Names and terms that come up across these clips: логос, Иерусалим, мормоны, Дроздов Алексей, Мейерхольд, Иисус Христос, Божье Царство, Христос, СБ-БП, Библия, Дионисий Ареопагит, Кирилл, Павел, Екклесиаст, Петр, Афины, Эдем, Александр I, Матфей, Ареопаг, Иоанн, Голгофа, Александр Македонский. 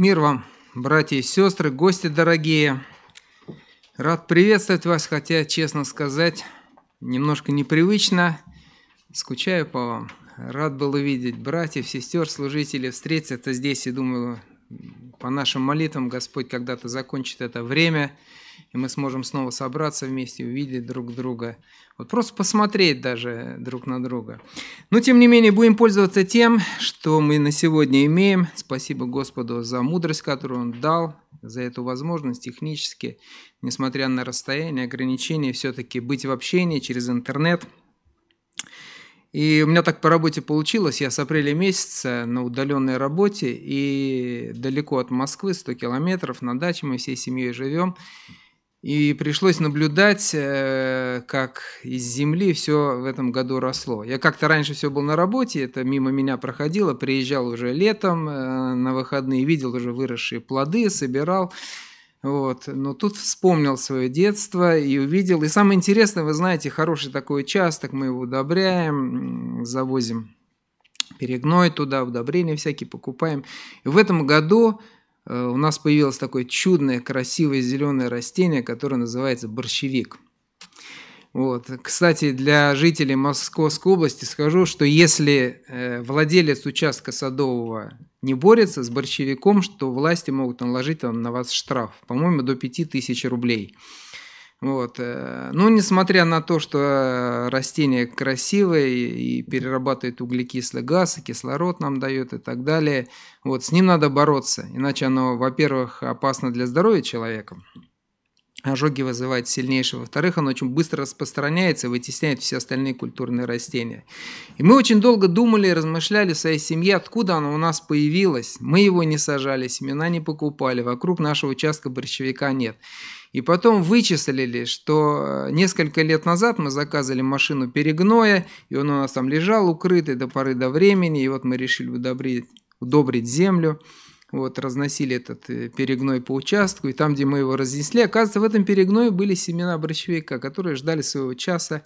Мир вам, братья и сестры, гости дорогие. Рад приветствовать вас, хотя, честно сказать, немножко непривычно. Скучаю по вам. Рад был увидеть братьев, сестер, служителей, встретиться здесь. И думаю, по нашим молитвам Господь когда-то закончит это время, и мы сможем снова собраться вместе, увидеть друг друга. Вот просто посмотреть даже друг на друга. Но, тем не менее, будем пользоваться тем, что мы на сегодня имеем. Спасибо Господу за мудрость, которую Он дал, за эту возможность технически, несмотря на расстояние, ограничения, все-таки быть в общении через интернет. И у меня так по работе получилось. Я с апреля месяца на удаленной работе и далеко от Москвы, 100 километров, на даче мы всей семьей живем. И пришлось наблюдать, как из земли все в этом году росло. Я как-то раньше все был на работе, это мимо меня проходило, приезжал уже летом на выходные, видел уже выросшие плоды, собирал. Вот. Но тут вспомнил свое детство и увидел. И самое интересное, вы знаете, хороший такой участок, мы его удобряем, завозим перегной туда, удобрения всякие покупаем. И в этом году у нас появилось такое чудное, красивое зеленое растение, которое называется борщевик. Вот. Кстати, для жителей Московской области скажу, что если владелец участка садового не борется с борщевиком, то власти могут наложить на вас штраф, по-моему, до 5000 рублей. Вот. Ну, несмотря на то, что растение красивое и перерабатывает углекислый газ, и кислород нам дает и так далее, вот, с ним надо бороться, иначе оно, во-первых, опасно для здоровья человека, ожоги вызывает сильнейшие, во-вторых, оно очень быстро распространяется и вытесняет все остальные культурные растения. И мы очень долго думали и размышляли в своей семье, откуда оно у нас появилось. Мы его не сажали, семена не покупали, вокруг нашего участка борщевика нет. И потом вычислили, что несколько лет назад мы заказывали машину перегноя, и он у нас там лежал укрытый до поры до времени, и вот мы решили удобрить землю. Вот, разносили этот перегной по участку, и там, где мы его разнесли, оказывается, в этом перегное были семена борщевика, которые ждали своего часа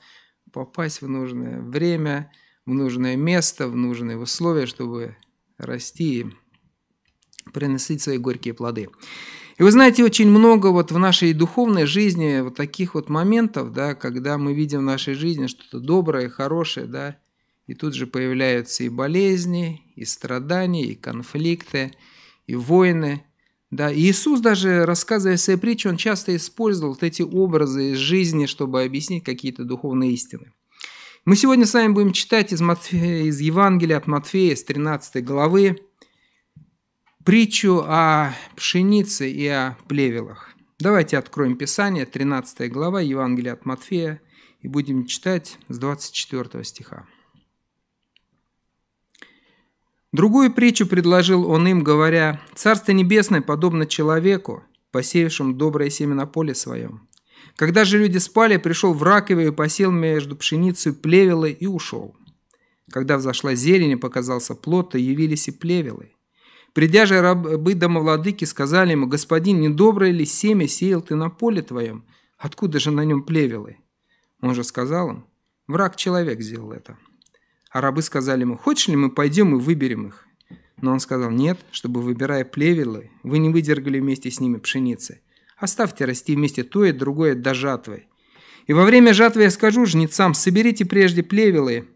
попасть в нужное время, в нужное место, в нужные условия, чтобы расти и приносить свои горькие плоды. И вы знаете, очень много вот в нашей духовной жизни вот таких вот моментов, да, когда мы видим в нашей жизни что-то доброе, хорошее, да, и тут же появляются и болезни, и страдания, и конфликты, и войны. Да. И Иисус, даже рассказывая свои притчи, Он часто использовал вот эти образы из жизни, чтобы объяснить какие-то духовные истины. Мы сегодня с вами будем читать из Евангелия от Матфея, с 13 главы, притчу о пшенице и о плевелах. Давайте откроем Писание, 13 глава Евангелия от Матфея, и будем читать с 24 стиха. Другую притчу предложил он им, говоря: «Царство небесное подобно человеку, посеявшему доброе семя на поле своем. Когда же люди спали, пришел враг его и посеял между пшеницей плевелы и ушел. Когда взошла зелень и показался плод, то явились и плевелы. Придя же рабы домовладыки, сказали ему: господин, недоброе ли семя сеял ты на поле твоем? Откуда же на нем плевелы? Он же сказал им: враг человек сделал это». А рабы сказали ему: «Хочешь ли мы пойдем и выберем их?» Но он сказал: «Нет, чтобы, выбирая плевелы, вы не выдергали вместе с ними пшеницы. Оставьте расти вместе то и другое до жатвы. И во время жатвы я скажу жнецам: соберите прежде плевелы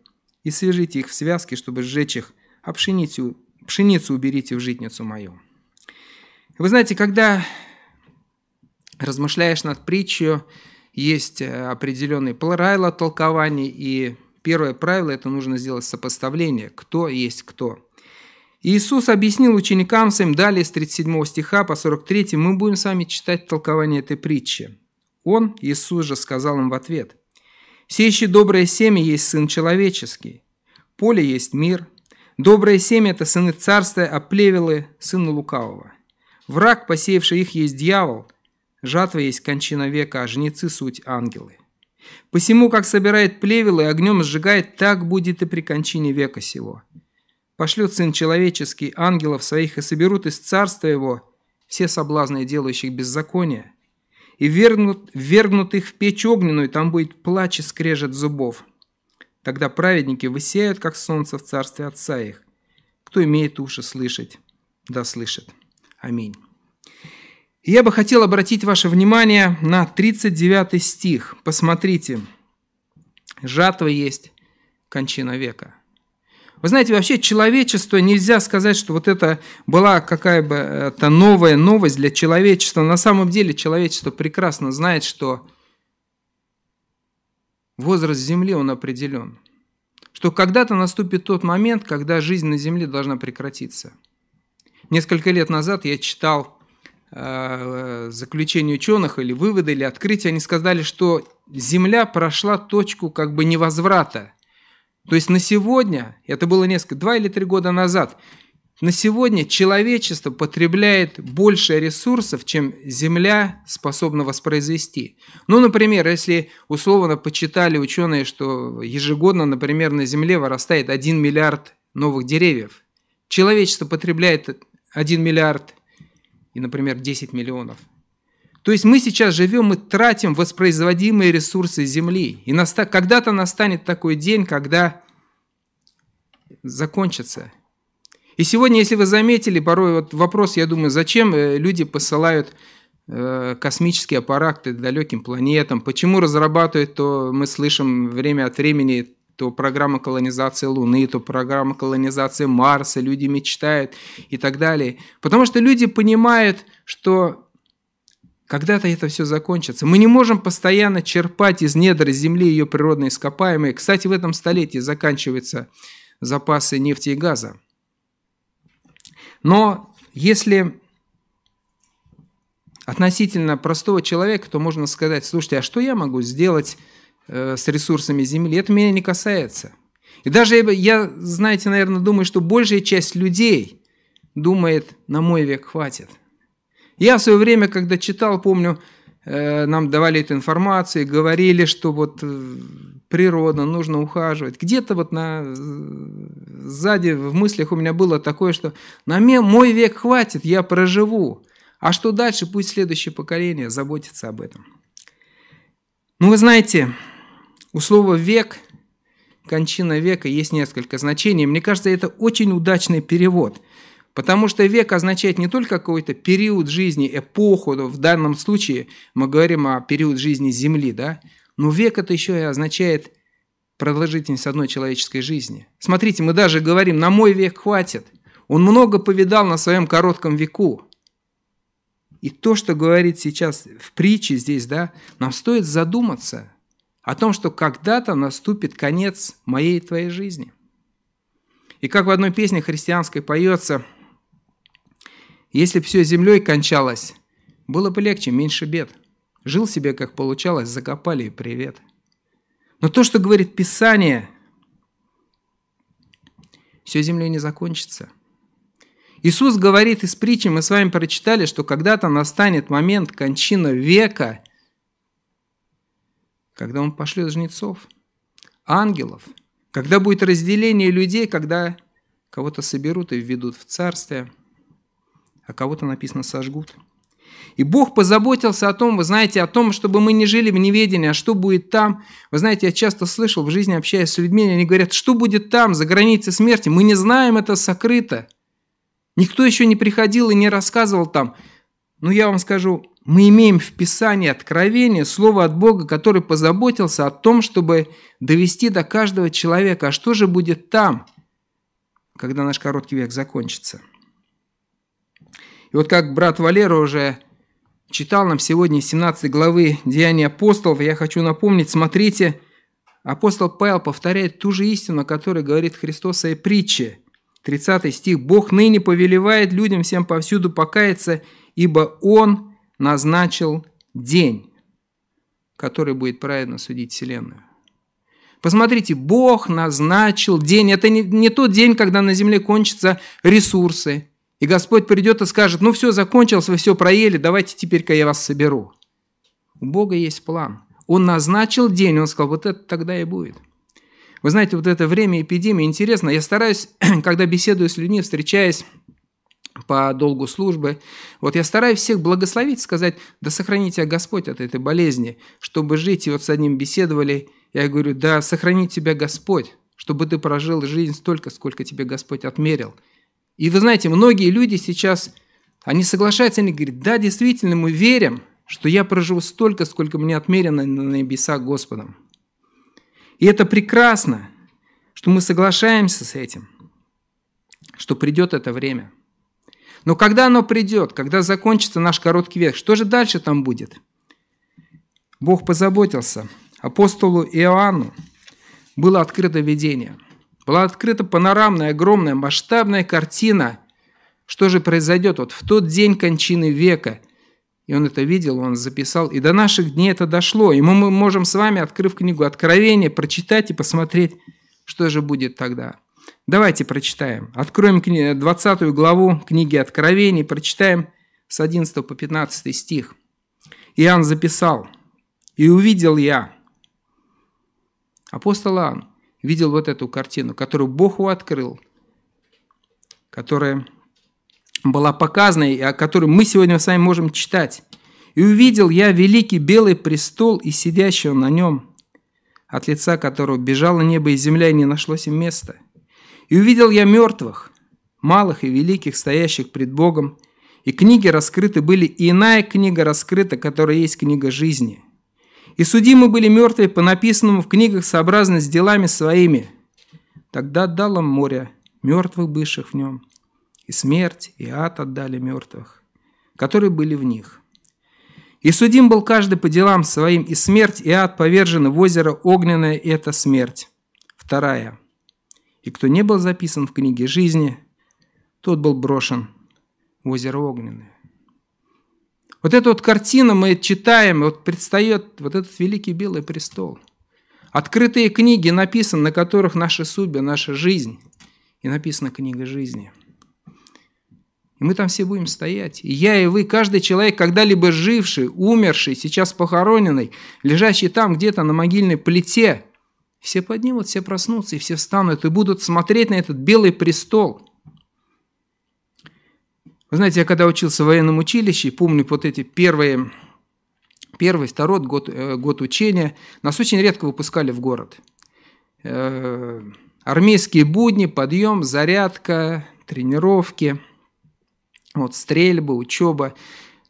и свяжите их в связки, чтобы сжечь их, а пшеницу уберите в житницу мою». Вы знаете, когда размышляешь над притчей, есть определенные правила толкования, и первое правило – это нужно сделать сопоставление, кто есть кто. Иисус объяснил ученикам своим, далее с 37 стиха по 43, мы будем с вами читать толкование этой притчи. Он, Иисус же, сказал им в ответ: «Сеющий доброе семя есть Сын Человеческий, поле есть мир, доброе семя – это сыны царства, а плевелы – сыны лукавого. Враг, посеявший их, есть дьявол, жатва есть кончина века, а жнецы – суть ангелы. Посему, как собирает плевелы и огнем сжигает, так будет и при кончине века сего. Пошлет Сын Человеческий ангелов своих, и соберут из царства его все соблазны делающих беззаконие, и ввергнут их в печь огненную, там будет плач и скрежет зубов. Тогда праведники высеют, как солнце в царстве Отца их. Кто имеет уши слышать, да слышит». Аминь. И я бы хотел обратить ваше внимание на 39 стих. Посмотрите, жатва есть, кончина века. Вы знаете, вообще человечество, нельзя сказать, что вот это была какая-то новая новость для человечества. На самом деле человечество прекрасно знает, что возраст Земли, он определен. Что когда-то наступит тот момент, когда жизнь на Земле должна прекратиться. Несколько лет назад я читал заключение ученых, или выводы, или открытия. Они сказали, что Земля прошла точку как бы невозврата. То есть на сегодня, это было несколько, 2 или 3 года назад, на сегодня человечество потребляет больше ресурсов, чем Земля способна воспроизвести. Ну, например, если условно почитали ученые, что ежегодно, например, на Земле вырастает 1 миллиард новых деревьев, человечество потребляет 1 миллиард и, например, 10 миллионов. То есть мы сейчас живем и тратим воспроизводимые ресурсы Земли. И когда-то настанет такой день, когда закончится. И сегодня, если вы заметили, порой вот вопрос, я думаю, зачем люди посылают космические аппараты далеким планетам, почему разрабатывают, то мы слышим время от времени, то программа колонизации Луны, то программа колонизации Марса, люди мечтают и так далее. Потому что люди понимают, что когда-то это все закончится. Мы не можем постоянно черпать из недр Земли ее природные ископаемые. Кстати, в этом столетии заканчиваются запасы нефти и газа. Но если относительно простого человека, то можно сказать: слушайте, а что я могу сделать с ресурсами Земли? Это меня не касается. И даже я, знаете, наверное, думаю, что большая часть людей думает: на мой век хватит. Я в свое время, когда читал, помню, нам давали эту информацию и говорили, что вот природа, нужно ухаживать. Где-то вот сзади в мыслях у меня было такое, что на мой век хватит, я проживу. А что дальше, пусть следующее поколение заботится об этом. Ну, вы знаете, у слова «век», «кончина века» есть несколько значений. Мне кажется, это очень удачный перевод. Потому что век означает не только какой-то период жизни, эпоху, в данном случае мы говорим о период жизни Земли, да? Но век это еще и означает продолжительность одной человеческой жизни. Смотрите, мы даже говорим: на мой век хватит. Он много повидал на своем коротком веку. И то, что говорит сейчас в притче здесь, да, нам стоит задуматься о том, что когда-то наступит конец моей и твоей жизни. И как в одной песне христианской поется: если бы все землей кончалось, было бы легче, меньше бед. Жил себе, как получалось, закопали и привет. Но то, что говорит Писание, все землей не закончится. Иисус говорит из притчи, мы с вами прочитали, что когда-то настанет момент кончина века, когда Он пошлет жнецов, ангелов, когда будет разделение людей, когда кого-то соберут и введут в царствие, а кого-то, написано, сожгут. И Бог позаботился о том, вы знаете, о том, чтобы мы не жили в неведении, а что будет там. Вы знаете, я часто слышал в жизни, общаясь с людьми, они говорят: что будет там, за границей смерти? Мы не знаем, это сокрыто. Никто еще не приходил и не рассказывал там. Но я вам скажу, мы имеем в Писании откровение, слово от Бога, который позаботился о том, чтобы довести до каждого человека, а что же будет там, когда наш короткий век закончится. И вот как брат Валера уже читал нам сегодня 17 главы «Деяний апостолов», я хочу напомнить, смотрите, апостол Павел повторяет ту же истину, о которой говорит Христос в своей притче. 30 стих. «Бог ныне повелевает людям всем повсюду покаяться, ибо Он назначил день, который будет праведно судить вселенную». Посмотрите, Бог назначил день. Это не тот день, когда на земле кончатся ресурсы, и Господь придет и скажет: ну все, закончилось, вы все проели, давайте теперь-ка я вас соберу. У Бога есть план. Он назначил день, Он сказал: вот это тогда и будет. Вы знаете, вот это время эпидемии, интересно, я стараюсь, когда беседую с людьми, встречаясь по долгу службы, вот я стараюсь всех благословить, сказать: да сохрани тебя Господь от этой болезни, чтобы жить. И вот с одним беседовали, я говорю: да сохрани тебя Господь, чтобы ты прожил жизнь столько, сколько тебе Господь отмерил. И вы знаете, многие люди сейчас Они соглашаются, они говорят, да, действительно, мы верим, что я проживу столько, сколько мне отмерено на небесах Господом. И это прекрасно, что мы соглашаемся с этим, что придет это время. Но когда оно придет, когда закончится наш короткий век, что же дальше там будет? Бог позаботился. Апостолу Иоанну было открыто видение. Была открыта панорамная, огромная, масштабная картина, что же произойдет вот в тот день кончины века. И он это видел, он записал. И до наших дней это дошло. И мы можем с вами, открыв книгу Откровения, прочитать и посмотреть, что же будет тогда. Давайте прочитаем. Откроем 20 главу книги Откровений, прочитаем с 11 по 15 стих. Иоанн записал. «И увидел я». Апостол Иоанн видел вот эту картину, которую Бог его открыл, которая была показана, и о которой мы сегодня с вами можем читать. «И увидел я великий белый престол и сидящего на нем, от лица которого бежало небо и земля, и не нашлось им места. И увидел я мертвых, малых и великих, стоящих пред Богом, и книги раскрыты были, и иная книга раскрыта, которая есть книга жизни. И судимы были мертвые по написанному в книгах сообразно с делами своими. Тогда отдало море мертвых, бывших в нем, и смерть, и ад отдали мертвых, которые были в них. И судим был каждый по делам своим, и смерть, и ад повержены в озеро огненное, и это смерть. Вторая. И кто не был записан в книге жизни, тот был брошен в озеро огненное». Вот эту вот картину мы читаем, вот предстает вот этот великий белый престол. Открытые книги написаны, на которых наша судьба, наша жизнь. И написана книга жизни. И мы там все будем стоять. И я, и вы, каждый человек, когда-либо живший, умерший, сейчас похороненный, лежащий там где-то на могильной плите, все поднимут, все проснутся, и все встанут, и будут смотреть на этот белый престол. Вы знаете, я когда учился в военном училище, помню вот эти первый, второй год учения, нас очень редко выпускали в город. Армейские будни, подъем, зарядка, тренировки, вот, стрельба, учеба.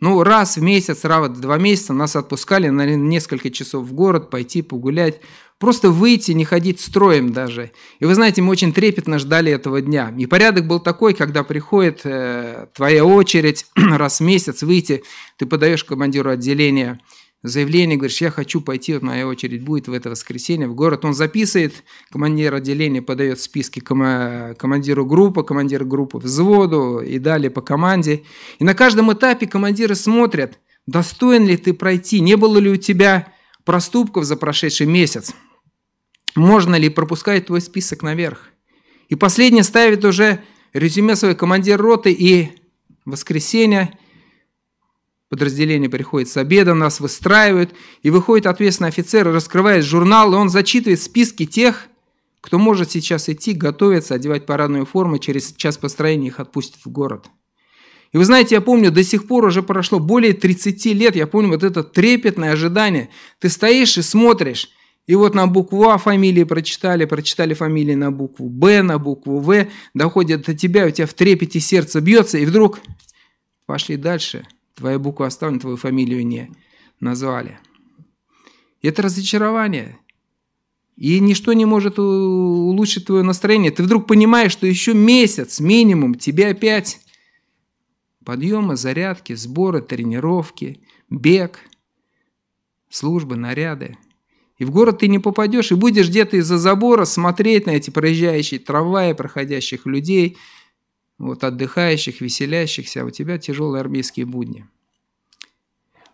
Ну, раз в месяц, раз в 2 месяца нас отпускали на несколько часов в город, пойти погулять, просто выйти, не ходить строем даже. И вы знаете, мы очень трепетно ждали этого дня. И порядок был такой, когда приходит твоя очередь раз в месяц выйти, ты подаешь командиру отделения заявление, говоришь, я хочу пойти, вот моя очередь будет в это воскресенье в город. Он записывает, командир отделения подает списки командиру группы, командир группы взводу и далее по команде. И на каждом этапе командиры смотрят, достоин ли ты пройти, не было ли у тебя проступков за прошедший месяц, можно ли пропускать твой список наверх. И последний ставит уже резюме свой командир роты, и в воскресенье подразделение приходит с обеда, нас выстраивают, и выходит ответственный офицер, раскрывает журнал, и он зачитывает списки тех, кто может сейчас идти, готовиться, одевать парадную форму, через час построения их отпустят в город. И вы знаете, я помню, до сих пор уже прошло более 30 лет, я помню вот это трепетное ожидание. Ты стоишь и смотришь, и вот на букву А фамилии прочитали фамилии на букву Б, на букву В, доходит до тебя, у тебя в трепете сердце бьется, и вдруг пошли дальше. Твою букву оставлю, твою фамилию не назвали. Это разочарование. И ничто не может улучшить твое настроение. Ты вдруг понимаешь, что еще месяц минимум тебе опять подъемы, зарядки, сборы, тренировки, бег, службы, наряды. И в город ты не попадешь, и будешь где-то из-за забора смотреть на эти проезжающие трамваи, проходящих людей, вот, отдыхающих, веселящихся, а у тебя тяжелые армейские будни.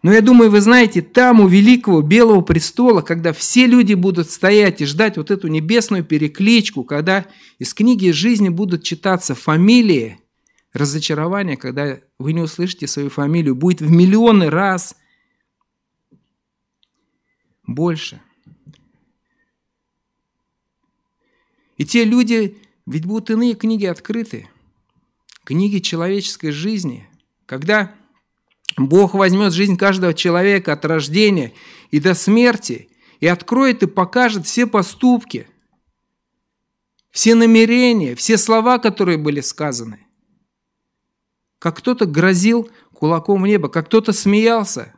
Но я думаю, вы знаете, там у великого белого престола, когда все люди будут стоять и ждать вот эту небесную перекличку, когда из книги жизни будут читаться фамилии, разочарование, когда вы не услышите свою фамилию, будет в миллионы раз больше. И те люди, ведь будут иные книги открыты, книги человеческой жизни, когда Бог возьмет жизнь каждого человека от рождения и до смерти и откроет и покажет все поступки, все намерения, все слова, которые были сказаны. как кто-то грозил кулаком в небо, как кто-то смеялся,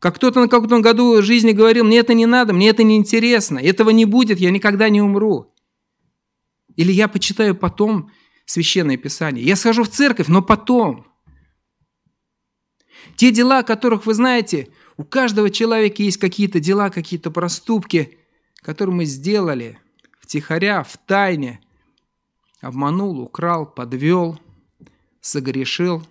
как кто-то на каком-то году жизни говорил: мне это не надо, мне это не интересно, этого не будет, я никогда не умру. Или я почитаю потом Священное Писание. Я схожу в церковь, но потом. Те дела, о которых вы знаете, у каждого человека есть какие-то дела, какие-то проступки, которые мы сделали втихаря, втайне. Обманул, украл, подвел, согрешил,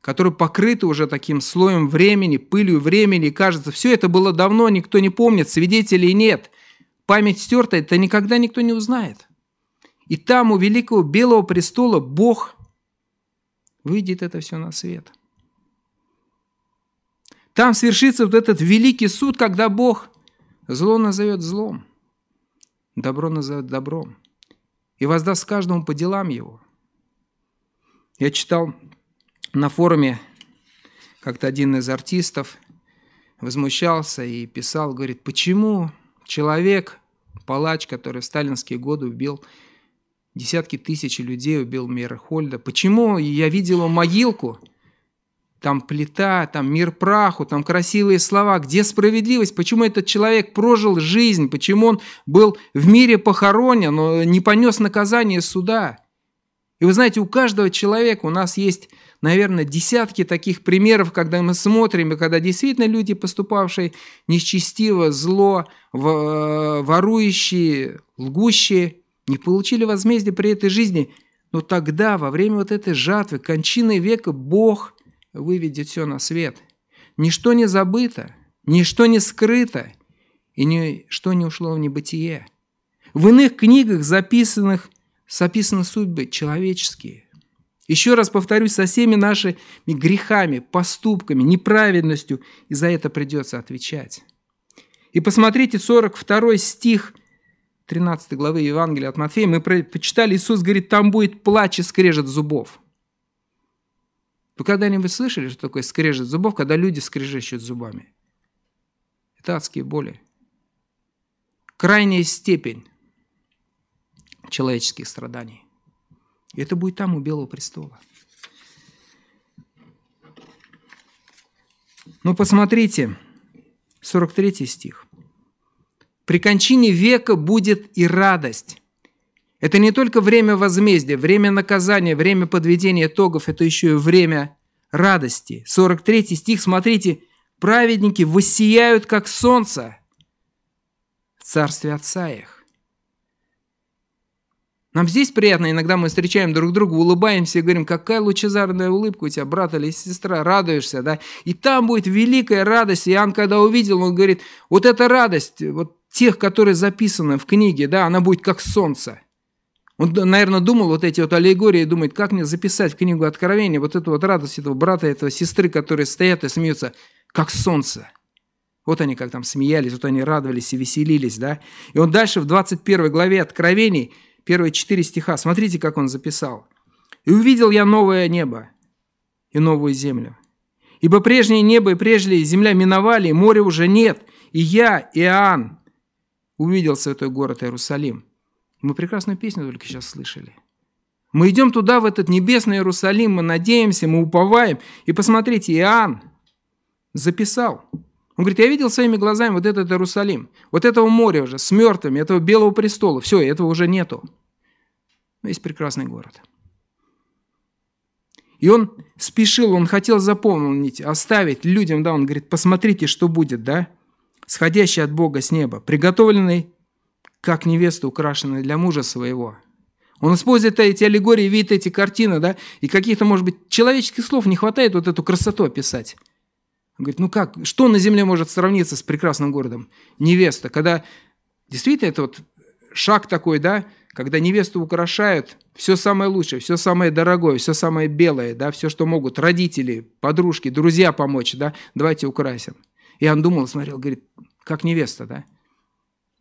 которые покрыты уже таким слоем времени, пылью времени, и кажется, все это было давно, никто не помнит, свидетелей нет, память стерта, это никогда никто не узнает. И там, у великого белого престола, Бог выйдет это все на свет. Там свершится вот этот великий суд, когда Бог зло назовет злом, добро назовет добром, и воздаст каждому по делам его. Я читал на форуме, как-то один из артистов возмущался и писал, говорит: почему человек, палач, который в сталинские годы убил десятки тысяч людей, убил Мейерхольда, почему я видел его могилку, там плита, там мир праху, там красивые слова, где справедливость, почему этот человек прожил жизнь, почему он был в мире похоронен, но не понес наказание суда? И вы знаете, у каждого человека у нас есть, наверное, десятки таких примеров, когда мы смотрим, и когда действительно люди, поступавшие нечестиво, зло, ворующие, лгущие, не получили возмездия при этой жизни. Но тогда, во время вот этой жатвы, кончины века, Бог выведет все на свет. Ничто не забыто, ничто не скрыто, и ничто не ушло в небытие. В иных книгах записаны судьбы человеческие. Еще раз повторюсь, со всеми нашими грехами, поступками, неправедностью, и за это придется отвечать. И посмотрите 42 стих 13 главы Евангелия от Матфея. Мы почитали, Иисус говорит: там будет плач и скрежет зубов. Вы когда-нибудь слышали, что такое скрежет зубов, когда люди скрежещут зубами? Это адские боли. Крайняя степень человеческих страданий. И это будет там, у Белого престола. Но посмотрите, 43 стих. «При кончине века будет и радость». Это не только время возмездия, время наказания, время подведения итогов, это еще и время радости. 43 стих, смотрите: «Праведники воссияют, как солнце, в царстве Отца их». Нам здесь приятно, иногда мы встречаем друг друга, улыбаемся и говорим: какая лучезарная улыбка у тебя, брат или сестра, радуешься, да? И там будет великая радость. Иоанн, когда увидел, он говорит: вот эта радость, вот тех, которые записаны в книге, да, она будет как солнце. Он, наверное, думал вот эти вот аллегории, думает, как мне записать в книгу Откровения вот эту вот радость этого брата, этого сестры, которые стоят и смеются, как солнце. Вот они как там смеялись, вот они радовались и веселились, да? И он дальше в 21 главе Откровений, первые 4 стиха, смотрите, как он записал. «И увидел я новое небо и новую землю. Ибо прежнее небо и прежняя земля миновали, и моря уже нет. И я, Иоанн, увидел святой город Иерусалим». Мы прекрасную песню только сейчас слышали. Мы идем туда, в этот небесный Иерусалим, мы надеемся, мы уповаем. И посмотрите, Иоанн записал. Он говорит: я видел своими глазами вот этот Иерусалим, вот этого моря уже с мертвыми, этого Белого престола. Все, этого уже нету. Но есть прекрасный город. И он спешил, он хотел запомнить, оставить людям, да, он говорит: посмотрите, что будет, да, сходящий от Бога с неба, приготовленный, как невеста, украшенная для мужа своего. Он использует эти аллегории, видит эти картины, да, и каких-то, может быть, человеческих слов не хватает вот эту красоту описать. Он говорит: ну как, что на земле может сравниться с прекрасным городом? Невеста. Когда действительно это вот шаг такой, да, когда невесту украшают все самое лучшее, все самое дорогое, все самое белое, да, все, что могут родители, подружки, друзья помочь, да, давайте украсим. И он думал, смотрел, говорит: как невеста, да?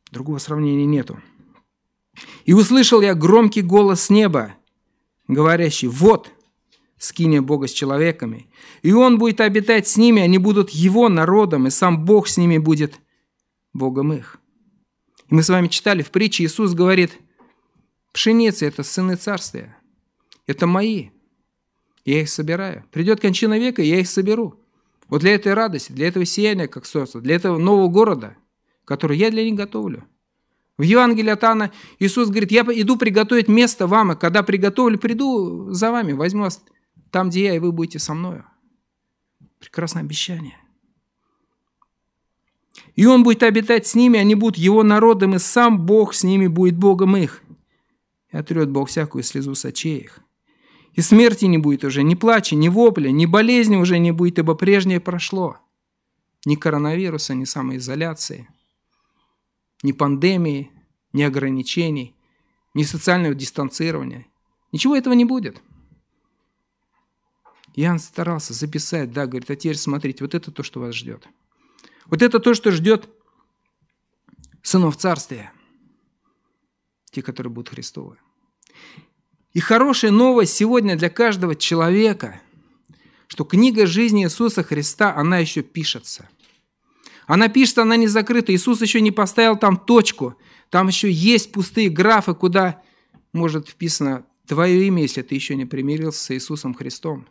Другого сравнения нету. «И услышал я громкий голос с неба, говорящий: вот, скиния Бога с человеками, и Он будет обитать с ними, они будут Его народом, и сам Бог с ними будет Богом их». И мы с вами читали в притче, Иисус говорит: пшеница – это сыны царствия, это мои, я их собираю. Придет кончина века, я их соберу. Вот для этой радости, для этого сияния, как солнце, для этого нового города, который я для них готовлю. В Евангелии от Иоанна Иисус говорит: я иду приготовить место вам, и когда приготовлю, приду за вами, возьму вас там, где я, и вы будете со мною. Прекрасное обещание. И Он будет обитать с ними, они будут Его народом, и сам Бог с ними будет Богом их. И отрет Бог всякую слезу с очей их. И смерти не будет уже, ни плача, ни вопля, ни болезни уже не будет, ибо прежнее прошло. Ни коронавируса, ни самоизоляции, ни пандемии, ни ограничений, ни социального дистанцирования. Ничего этого не будет. Иоанн старался записать, да, говорит: а теперь смотрите, вот это то, что вас ждет. Вот это то, что ждет сынов Царствия, те, которые будут Христовы. И хорошая новость сегодня для каждого человека, что книга жизни Иисуса Христа, она еще пишется. Она пишется, она не закрыта. Иисус еще не поставил там точку. Там еще есть пустые графы, куда может вписано твое имя, если ты еще не примирился с Иисусом Христом.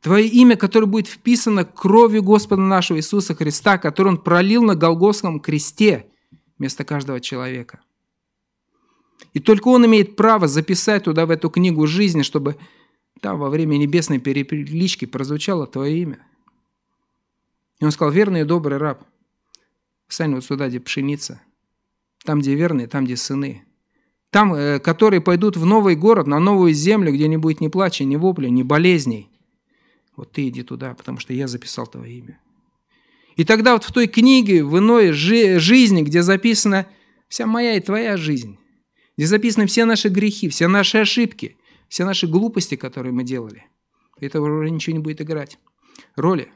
Твое имя, которое будет вписано кровью Господа нашего Иисуса Христа, которую Он пролил на Голгофском кресте вместо каждого человека. И только Он имеет право записать туда, в эту книгу жизни, чтобы там во время небесной переклички прозвучало твое имя. И Он сказал: верный и добрый раб, встань вот сюда, где пшеница, там, где верные, там, где сыны, там, которые пойдут в новый город, на новую землю, где не будет ни плача, ни вопля, ни болезней. Вот ты иди туда, потому что я записал твое имя. И тогда вот в той книге, в иной жизни, где записана вся моя и твоя жизнь, где записаны все наши грехи, все наши ошибки, все наши глупости, которые мы делали, этого уже ничего не будет играть роли.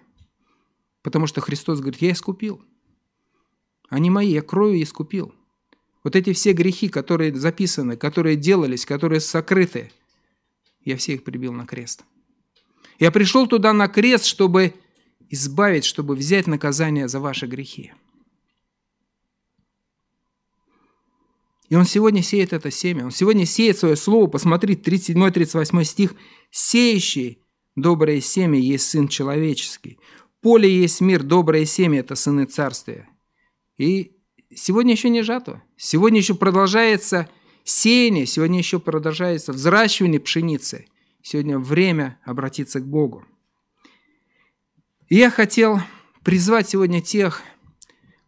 Потому что Христос говорит: я искупил. Они мои, я кровью искупил. Вот эти все грехи, которые записаны, которые делались, которые сокрыты, я все их прибил на крест. Я пришел туда на крест, чтобы избавить, чтобы взять наказание за ваши грехи. И Он сегодня сеет это семя. Он сегодня сеет свое слово. Посмотри, 37-38 стих. «Сеющий доброе семя есть Сын Человеческий. Поле есть мир, доброе семя – это сыны Царствия». И сегодня еще не жатва. Сегодня еще продолжается сеяние, сегодня еще продолжается взращивание пшеницы. Сегодня время обратиться к Богу. И я хотел призвать сегодня тех,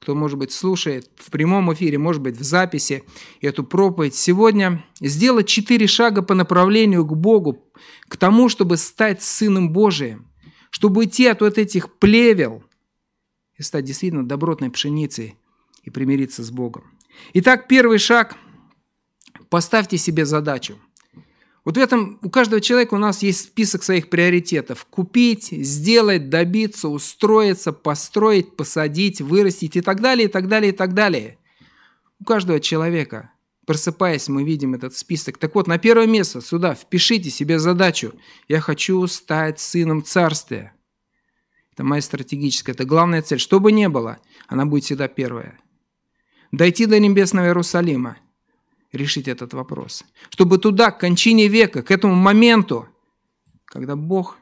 кто, может быть, слушает в прямом эфире, может быть, в записи эту проповедь, сегодня сделать 4 шага по направлению к Богу, к тому, чтобы стать Сыном Божиим, чтобы уйти от вот этих плевел и стать действительно добротной пшеницей и примириться с Богом. Итак, первый шаг – поставьте себе задачу. Вот в этом у каждого человека у нас есть список своих приоритетов. Купить, сделать, добиться, устроиться, построить, посадить, вырастить и так далее, и так далее, и так далее. У каждого человека, просыпаясь, мы видим этот список. Так вот, на первое место сюда впишите себе задачу. Я хочу стать сыном Царствия. Это моя стратегическая, это главная цель. Что бы ни было, она будет всегда первая. Дойти до небесного Иерусалима. Решить этот вопрос, чтобы туда, к кончине века, к этому моменту, когда Бог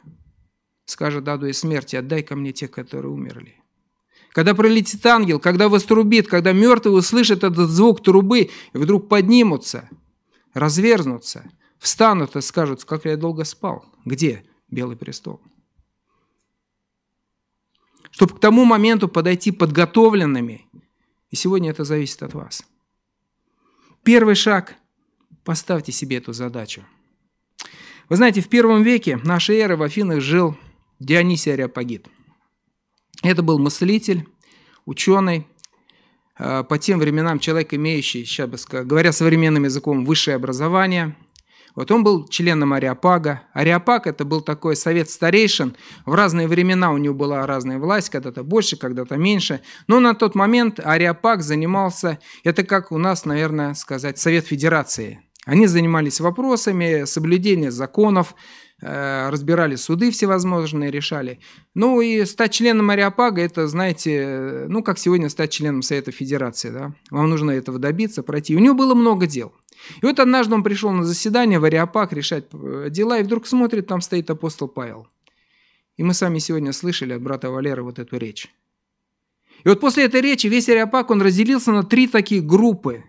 скажет аду и смерти: отдай ко мне тех, которые умерли. Когда пролетит ангел, когда вострубит, когда мертвые услышат этот звук трубы, и вдруг поднимутся, разверзнутся, встанут и скажут: как я долго спал, где Белый престол? Чтобы к тому моменту подойти подготовленными, и сегодня это зависит от вас. Первый шаг – поставьте себе эту задачу. Вы знаете, в первом веке нашей эры в Афинах жил Дионисий Ареопагит. Это был мыслитель, ученый, по тем временам человек, имеющий, сейчас бы сказать, говоря современным языком, высшее образование. Вот он был членом Ареопага. Ареопаг – это был такой совет старейшин. В разные времена у него была разная власть, когда-то больше, когда-то меньше. Но на тот момент Ареопаг занимался, это как у нас, наверное, сказать, Совет Федерации. Они занимались вопросами соблюдения законов, разбирали суды всевозможные, решали. Ну и стать членом Ареопага – это, знаете, ну как сегодня стать членом Совета Федерации. Да? Вам нужно этого добиться, пройти. У него было много дел. И вот однажды он пришел на заседание в Ареопаг решать дела, и вдруг смотрит, там стоит апостол Павел. И мы сами сегодня слышали от брата Валеры вот эту речь. И вот после этой речи весь Ареопаг, он разделился на три такие группы.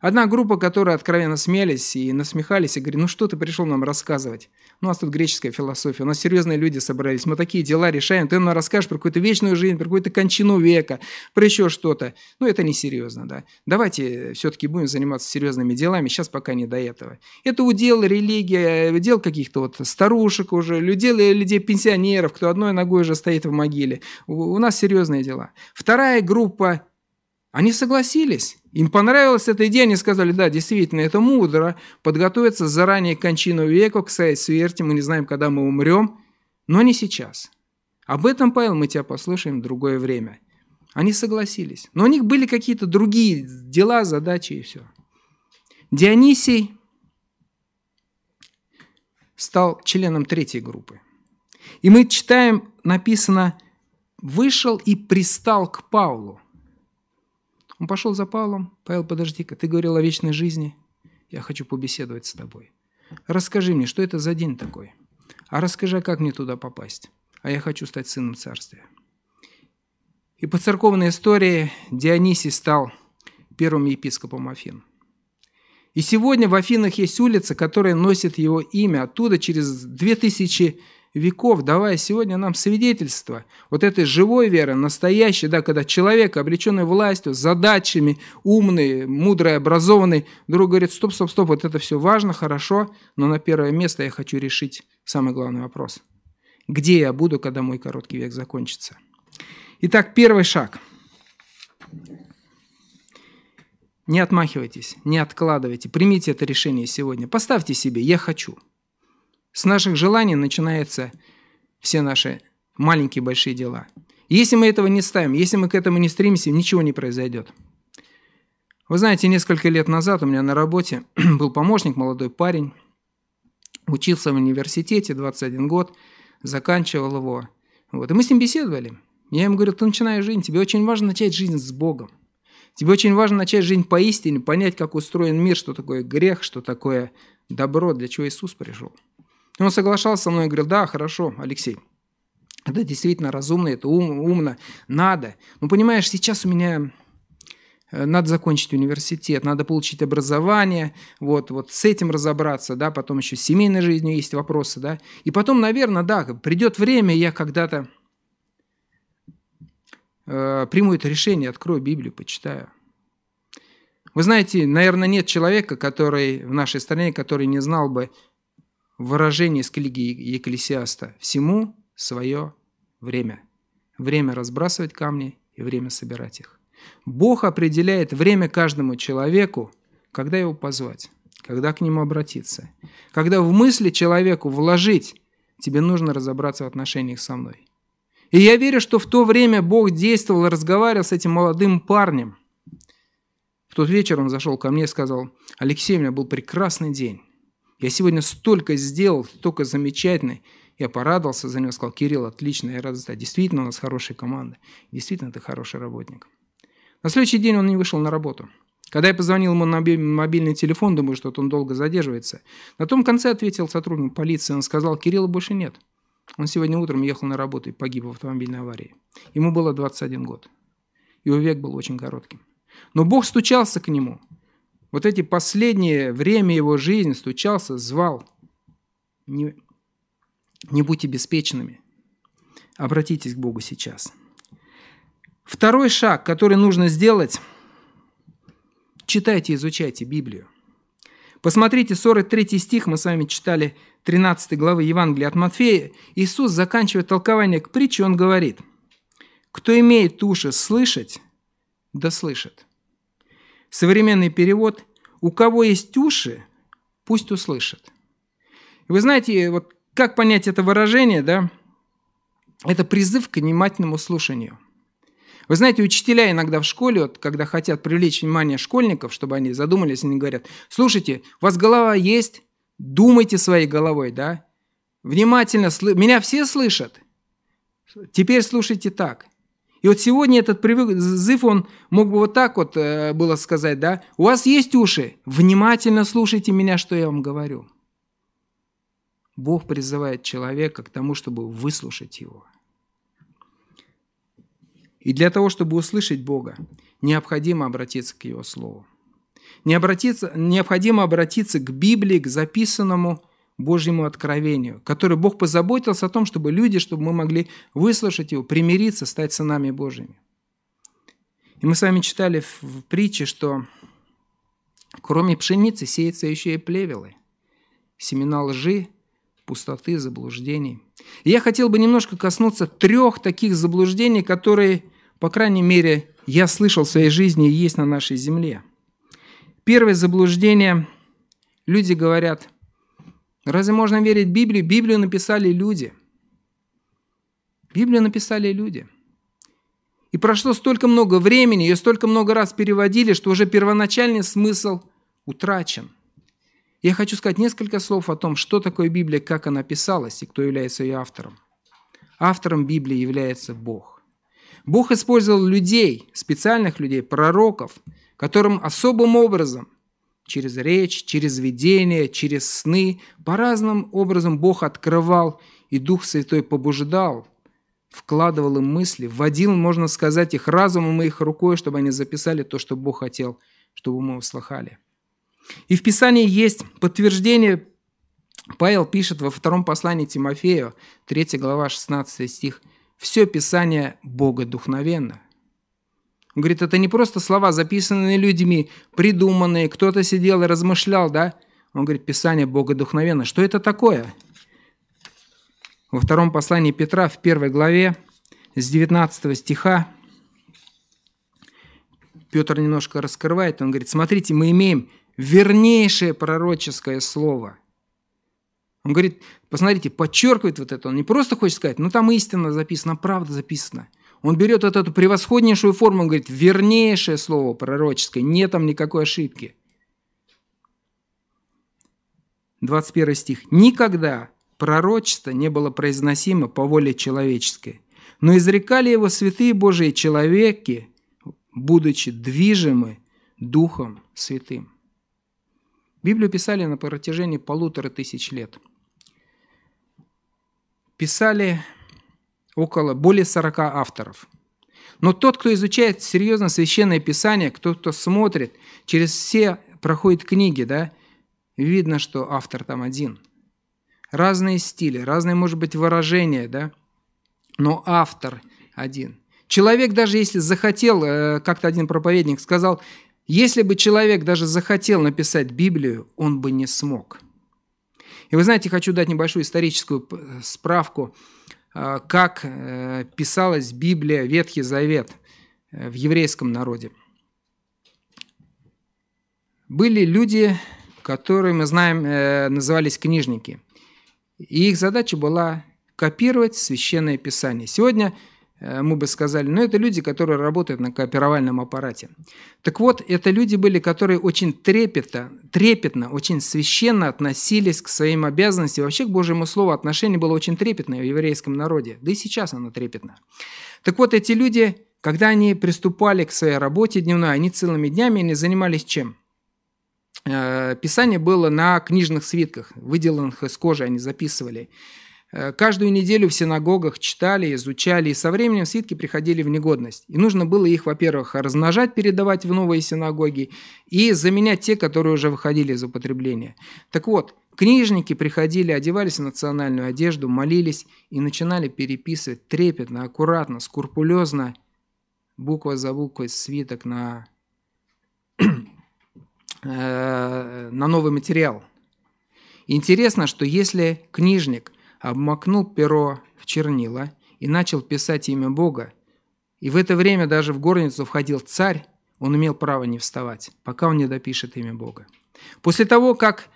Одна группа, которые откровенно смеялись и насмехались, и говорили, ну что ты пришел нам рассказывать? У нас тут греческая философия, у нас серьезные люди собрались, мы такие дела решаем, ты нам расскажешь про какую-то вечную жизнь, про какую-то кончину века, про еще что-то. Ну это несерьезно, да. Давайте все-таки будем заниматься серьезными делами, сейчас пока не до этого. Это удел религия, удел каких-то вот старушек уже, людей-пенсионеров, кто одной ногой уже стоит в могиле. У нас серьезные дела. Вторая группа, они согласились. Им понравилась эта идея, они сказали, да, действительно, это мудро, подготовиться заранее к кончину века, к своей смерти, мы не знаем, когда мы умрем, но не сейчас. Об этом, Павел, мы тебя послушаем в другое время. Они согласились, но у них были какие-то другие дела, задачи и все. Дионисий стал членом третьей группы. И мы читаем, написано, вышел и пристал к Павлу. Он пошел за Павлом. Павел, подожди-ка, ты говорил о вечной жизни. Я хочу побеседовать с тобой. Расскажи мне, что это за день такой? А расскажи, как мне туда попасть? А я хочу стать сыном царствия. И по церковной истории Дионисий стал первым епископом Афин. И сегодня в Афинах есть улица, которая носит его имя. Оттуда через 2000 веков, давая сегодня нам свидетельство вот этой живой веры, настоящей, да, когда человек, облеченный властью, задачами, умный, мудрый, образованный, вдруг говорит, стоп, вот это все важно, хорошо, но на первое место я хочу решить самый главный вопрос. Где я буду, когда мой короткий век закончится? Итак, первый шаг. Не отмахивайтесь, не откладывайте, примите это решение сегодня. Поставьте себе «я хочу». С наших желаний начинаются все наши маленькие большие дела. И если мы этого не ставим, если мы к этому не стремимся, ничего не произойдет. Вы знаете, несколько лет назад у меня на работе был помощник, молодой парень, учился в университете, 21 год, заканчивал его. Вот. И мы с ним беседовали. Я ему говорю, ты начинаешь жизнь, тебе очень важно начать жизнь с Богом. Тебе очень важно начать жизнь поистине, понять, как устроен мир, что такое грех, что такое добро, для чего Иисус пришел. И он соглашался со мной и говорил, да, хорошо, Алексей, это действительно разумно, это умно, надо. Ну, понимаешь, сейчас у меня надо закончить университет, надо получить образование, вот с этим разобраться, да, потом еще с семейной жизнью есть вопросы, да. И потом, наверное, да, придет время, я когда-то приму это решение, открою Библию, почитаю. Вы знаете, наверное, нет человека, который в нашей стране, который не знал бы выражение из книги Екклесиаста. Всему свое время. Время разбрасывать камни и время собирать их. Бог определяет время каждому человеку, когда его позвать, когда к нему обратиться. Когда в мысли человеку вложить, тебе нужно разобраться в отношениях со мной. И я верю, что в то время Бог действовал и разговаривал с этим молодым парнем. В тот вечер он зашел ко мне и сказал, Алексей, у меня был прекрасный день. Я сегодня столько сделал, столько замечательный. Я порадовался за него, сказал, Кирилл, отлично, я рад за тебя. Действительно, у нас хорошая команда. Действительно, ты хороший работник. На следующий день он не вышел на работу. Когда я позвонил ему на мобильный телефон, думаю, что он долго задерживается. На том конце ответил сотрудник полиции, он сказал, Кирилла больше нет. Он сегодня утром ехал на работу и погиб в автомобильной аварии. Ему было 21 год. Его век был очень коротким. Но Бог стучался к нему. Вот эти последние время его жизни стучался, звал. Не будьте беспечными. Обратитесь к Богу сейчас. Второй шаг, который нужно сделать. Читайте, изучайте Библию. Посмотрите, 43 стих, мы с вами читали 13 главы Евангелия от Матфея. Иисус заканчивает толкование к притче, он говорит, кто имеет уши слышать, да слышит. Современный перевод «У кого есть уши, пусть услышит». Вы знаете, вот как понять это выражение, да? Это призыв к внимательному слушанию. Вы знаете, учителя иногда в школе, вот, когда хотят привлечь внимание школьников, чтобы они задумались, они говорят, слушайте, у вас голова есть, думайте своей головой, да? Внимательно, меня все слышат, теперь слушайте так. И вот сегодня этот призыв, он мог бы вот так вот было сказать, да? У вас есть уши, внимательно слушайте меня, что я вам говорю. Бог призывает человека к тому, чтобы выслушать его. И для того, чтобы услышать Бога, необходимо обратиться к Его Слову. Необходимо обратиться к Библии, к записанному Божьему откровению, которое Бог позаботился о том, чтобы люди, чтобы мы могли выслушать Его, примириться, стать сынами Божьими. И мы с вами читали в притче, что кроме пшеницы сеются еще и плевелы, семена лжи, пустоты, заблуждений. И я хотел бы немножко коснуться трех таких заблуждений, которые, по крайней мере, я слышал в своей жизни и есть на нашей земле. Первое заблуждение. Люди говорят: разве можно верить в Библию? Библию написали люди. Библию написали люди. И прошло столько много времени, ее столько много раз переводили, что уже первоначальный смысл утрачен. Я хочу сказать несколько слов о том, что такое Библия, как она писалась и кто является ее автором. Автором Библии является Бог. Бог использовал людей, специальных людей, пророков, которым особым образом, через речь, через видение, через сны, по-разному образом Бог открывал, и Дух Святой побуждал, вкладывал им мысли, вводил, можно сказать, их разумом и их рукой, чтобы они записали то, что Бог хотел, чтобы мы услыхали. И в Писании есть подтверждение. Павел пишет во втором послании Тимофею, 3 глава, 16 стих, «Все Писание богодухновенно». Он говорит, это не просто слова, записанные людьми, придуманные, кто-то сидел и размышлял, да? Он говорит, Писание богодухновенно. Что это такое? Во втором послании Петра, в 1 главе, с 19 стиха, Петр немножко раскрывает, он говорит, смотрите, мы имеем вернейшее пророческое слово. Он говорит, посмотрите, подчеркивает вот это. Он не просто хочет сказать, ну там истина записана, правда записана. Он берет вот эту превосходнейшую форму, он говорит, вернейшее слово пророческое, нет там никакой ошибки. 21 стих. «Никогда пророчество не было произносимо по воле человеческой, но изрекали его святые Божии человеки, будучи движимы Духом Святым». Библию писали на протяжении 1500 лет. Писали более 40 авторов. Но тот, кто изучает серьезно Священное Писание, кто смотрит, через все проходят книги, да, видно, что автор там один. Разные стили, разные, может быть, выражения, да, но автор один. Человек даже если захотел, как-то один проповедник сказал, если бы человек даже захотел написать Библию, он бы не смог. И вы знаете, хочу дать небольшую историческую справку, как писалась Библия, Ветхий Завет в еврейском народе. Были люди, которые, мы знаем, назывались книжники. И их задача была копировать Священное Писание. Сегодня мы бы сказали, но это люди, которые работают на копировальном аппарате. Так вот, это люди были, которые очень трепетно, очень священно относились к своим обязанностям. Вообще, к Божьему Слову отношение было очень трепетное в еврейском народе. Да и сейчас оно трепетно. Так вот, эти люди, когда они приступали к своей работе дневной, они целыми днями они занимались чем? Писание было на книжных свитках, выделанных из кожи, они записывали. Каждую неделю в синагогах читали, изучали, и со временем свитки приходили в негодность. И нужно было их, во-первых, размножать, передавать в новые синагоги и заменять те, которые уже выходили из употребления. Так вот, книжники приходили, одевались в национальную одежду, молились и начинали переписывать трепетно, аккуратно, скрупулезно, буква за буквой свиток на новый материал. Интересно, что если книжник обмакнул перо в чернила и начал писать имя Бога. И в это время даже в горницу входил царь, он имел право не вставать, пока он не допишет имя Бога. После того, как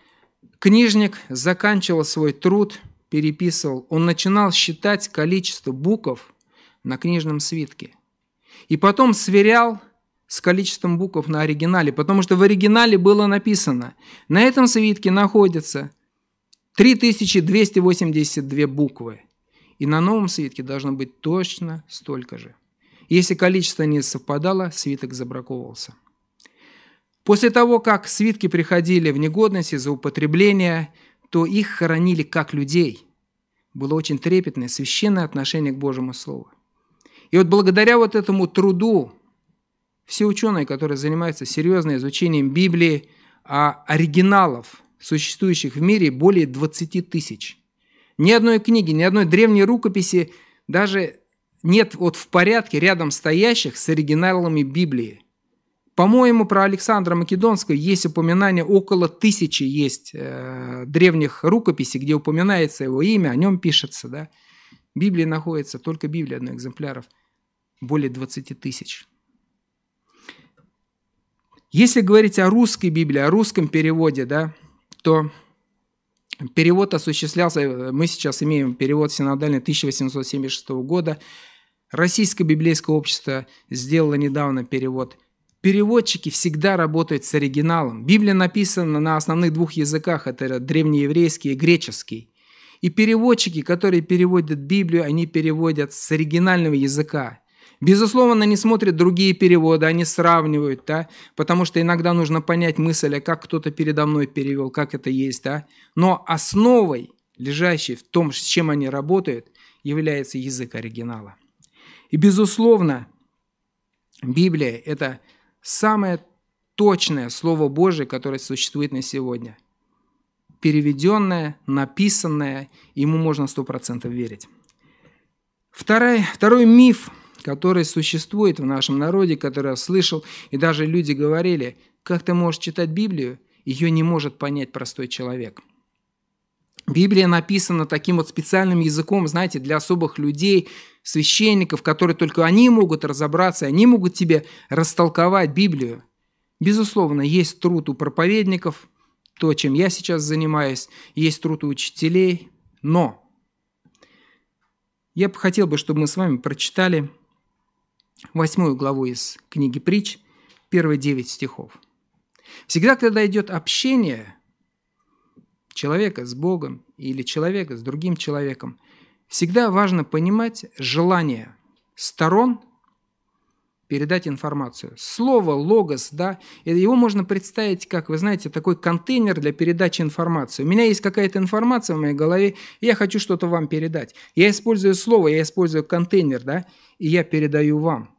книжник заканчивал свой труд, переписывал, он начинал считать количество букв на книжном свитке. И потом сверял с количеством букв на оригинале, потому что в оригинале было написано, на этом свитке находится 3282 буквы. И на новом свитке должно быть точно столько же. Если количество не совпадало, свиток забраковывался. После того, как свитки приходили в негодность из-за употребления, то их хоронили как людей. Было очень трепетное, священное отношение к Божьему Слову. И вот благодаря вот этому труду все ученые, которые занимаются серьезным изучением Библии, оригиналов, существующих в мире, более 20 тысяч. Ни одной книги, ни одной древней рукописи даже нет вот в порядке рядом стоящих с оригиналами Библии. По-моему, про Александра Македонского есть упоминание, около 1000 есть древних рукописей, где упоминается его имя, о нем пишется. Да? Библия находится, только Библия, одно экземпляров, более 20 тысяч. Если говорить о русской Библии, о русском переводе, да, то перевод осуществлялся, мы сейчас имеем перевод синодальный 1876 года. Российское библейское общество сделало недавно перевод. Переводчики всегда работают с оригиналом. Библия написана на основных двух языках, это древнееврейский и греческий. И переводчики, которые переводят Библию, они переводят с оригинального языка. Безусловно, они смотрят другие переводы, они сравнивают, да, потому что иногда нужно понять мысль, а как кто-то передо мной перевел, как это есть. Да. Но основой, лежащей в том, с чем они работают, является язык оригинала. И безусловно, Библия – это самое точное Слово Божие, которое существует на сегодня. Переведенное, написанное, ему можно 100% верить. Второй миф, который существует в нашем народе, который я слышал, и даже люди говорили, как ты можешь читать Библию, ее не может понять простой человек. Библия написана таким вот специальным языком, знаете, для особых людей, священников, которые только они могут разобраться, они могут тебе растолковать Библию. Безусловно, есть труд у проповедников, то, чем я сейчас занимаюсь, есть труд у учителей, но я бы хотел, чтобы мы с вами прочитали 8 главу из книги «Притч», первые 9 стихов. Всегда, когда идет общение человека с Богом или человека с другим человеком, всегда важно понимать желание сторон передать информацию. Слово «логос», да, его можно представить как, вы знаете, такой контейнер для передачи информации. У меня есть какая-то информация в моей голове, и я хочу что-то вам передать. Я использую слово, я использую контейнер, да, и я передаю вам.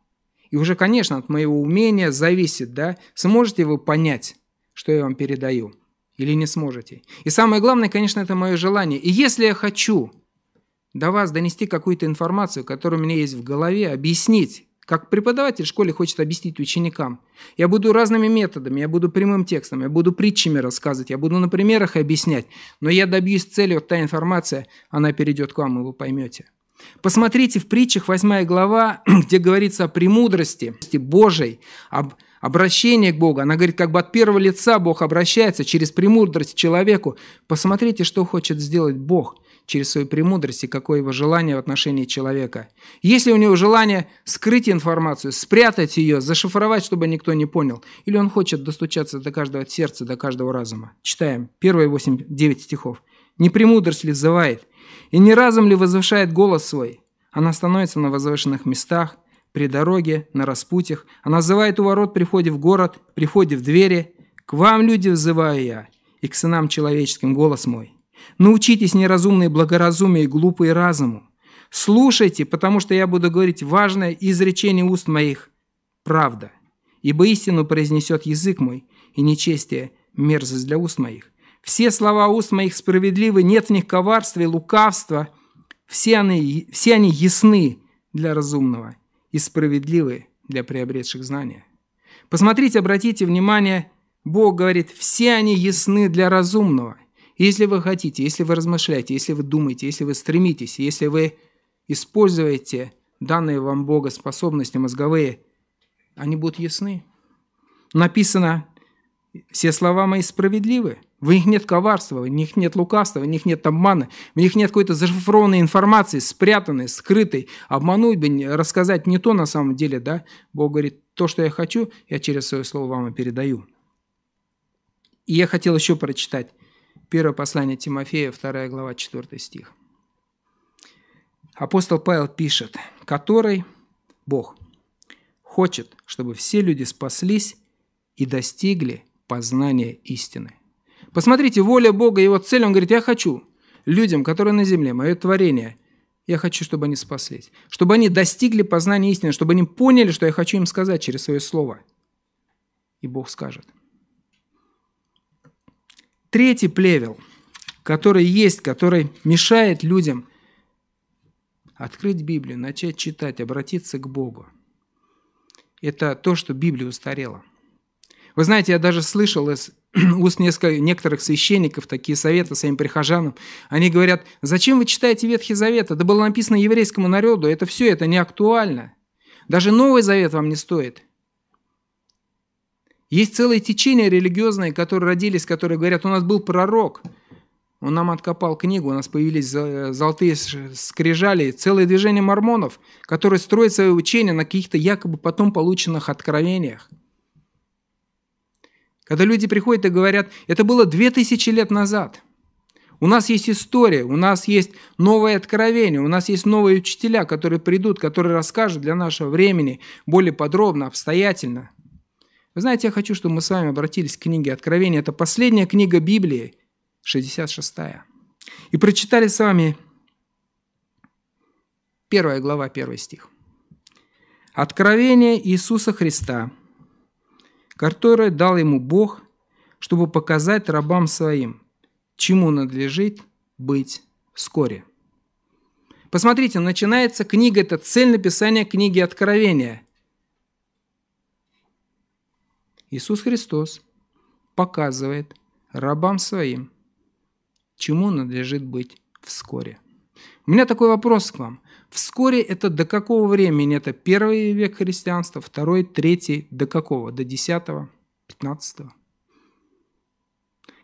И уже, конечно, от моего умения зависит, да, сможете вы понять, что я вам передаю, или не сможете. И самое главное, конечно, это мое желание. И если я хочу до вас донести какую-то информацию, которая у меня есть в голове, объяснить, как преподаватель в школе хочет объяснить ученикам. Я буду разными методами, я буду прямым текстом, я буду притчами рассказывать, я буду на примерах объяснять, но я добьюсь цели, вот та информация, она перейдет к вам, и вы поймете. Посмотрите в притчах 8 глава, где говорится о премудрости Божьей, об обращении к Богу. Она говорит, как бы от первого лица Бог обращается через премудрость к человеку. Посмотрите, что хочет сделать Бог через свою премудрость и какое его желание в отношении человека. Если у него желание скрыть информацию, спрятать ее, зашифровать, чтобы никто не понял, или он хочет достучаться до каждого сердца, до каждого разума. Читаем первые 8-9 стихов. «Не премудрость ли взывает, и не разум ли возвышает голос свой? Она становится на возвышенных местах, при дороге, на распутьях. Она взывает у ворот при входе в город, при входе в двери. К вам, люди, взываю я, и к сынам человеческим голос мой. Научитесь неразумные благоразумие и глупые разуму. Слушайте, потому что я буду говорить важное изречение уст моих – правда. Ибо истину произнесет язык мой, и нечестие – мерзость для уст моих. Все слова уст моих справедливы, нет в них коварства и лукавства. Все они ясны для разумного и справедливы для приобретших знания». Посмотрите, обратите внимание, Бог говорит, все они ясны для разумного. Если вы хотите, если вы размышляете, если вы думаете, если вы стремитесь, если вы используете данные вам Бога способности мозговые, они будут ясны. Написано, все слова мои справедливы, в них нет коварства, в них нет лукавства, в них нет обмана, в них нет какой-то зашифрованной информации, спрятанной, скрытой, обмануть бы, рассказать не то на самом деле, да? Бог говорит, то, что я хочу, я через свое слово вам и передаю. И я хотел еще прочитать. Первое послание Тимофея, 2 глава, 4 стих. Апостол Павел пишет, который Бог хочет, чтобы все люди спаслись и достигли познания истины. Посмотрите, воля Бога, его цель, он говорит, я хочу людям, которые на земле, мое творение, я хочу, чтобы они спаслись, чтобы они достигли познания истины, чтобы они поняли, что я хочу им сказать через свое слово. И Бог скажет. Третий плевел, который есть, который мешает людям открыть Библию, начать читать, обратиться к Богу. Это то, что Библия устарела. Вы знаете, я даже слышал из уст некоторых священников такие советы своим прихожанам. Они говорят, зачем вы читаете Ветхий Завет? Это было написано еврейскому народу, это все, это не актуально. Даже Новый Завет вам не стоит. Есть целые течения религиозные, которые родились, которые говорят, у нас был пророк, он нам откопал книгу, у нас появились золотые скрижали, целое движение мормонов, которые строят свое учение на каких-то якобы потом полученных откровениях. Когда люди приходят и говорят, это было 2000 лет назад. У нас есть история, у нас есть новые откровения, у нас есть новые учителя, которые придут, которые расскажут для нашего времени более подробно, обстоятельно. Вы знаете, я хочу, чтобы мы с вами обратились к книге Откровения. Это последняя книга Библии, 66-я. И прочитали с вами 1 глава, 1 стих. «Откровение Иисуса Христа, которое дал ему Бог, чтобы показать рабам своим, чему надлежит быть вскоре». Посмотрите, начинается книга, это цель написания книги Откровения. Иисус Христос показывает рабам своим, чему надлежит быть вскоре. У меня такой вопрос к вам. Вскоре это до какого времени? Это первый век христианства, второй, третий, до какого? До 10-го, 15-го?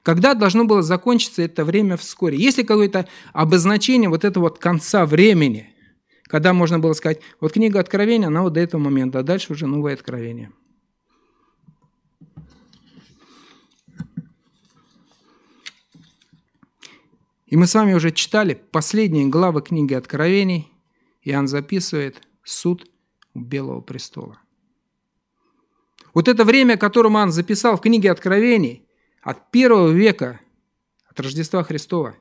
Когда должно было закончиться это время вскоре? Есть ли какое-то обозначение вот этого вот конца времени, когда можно было сказать, вот книга Откровения, она вот до этого момента, а дальше уже новое откровение? И мы с вами уже читали последние главы книги Откровений. Иоанн записывает суд у Белого престола. Вот это время, которое Иоанн записал в книге Откровений, от первого века, от Рождества Христова.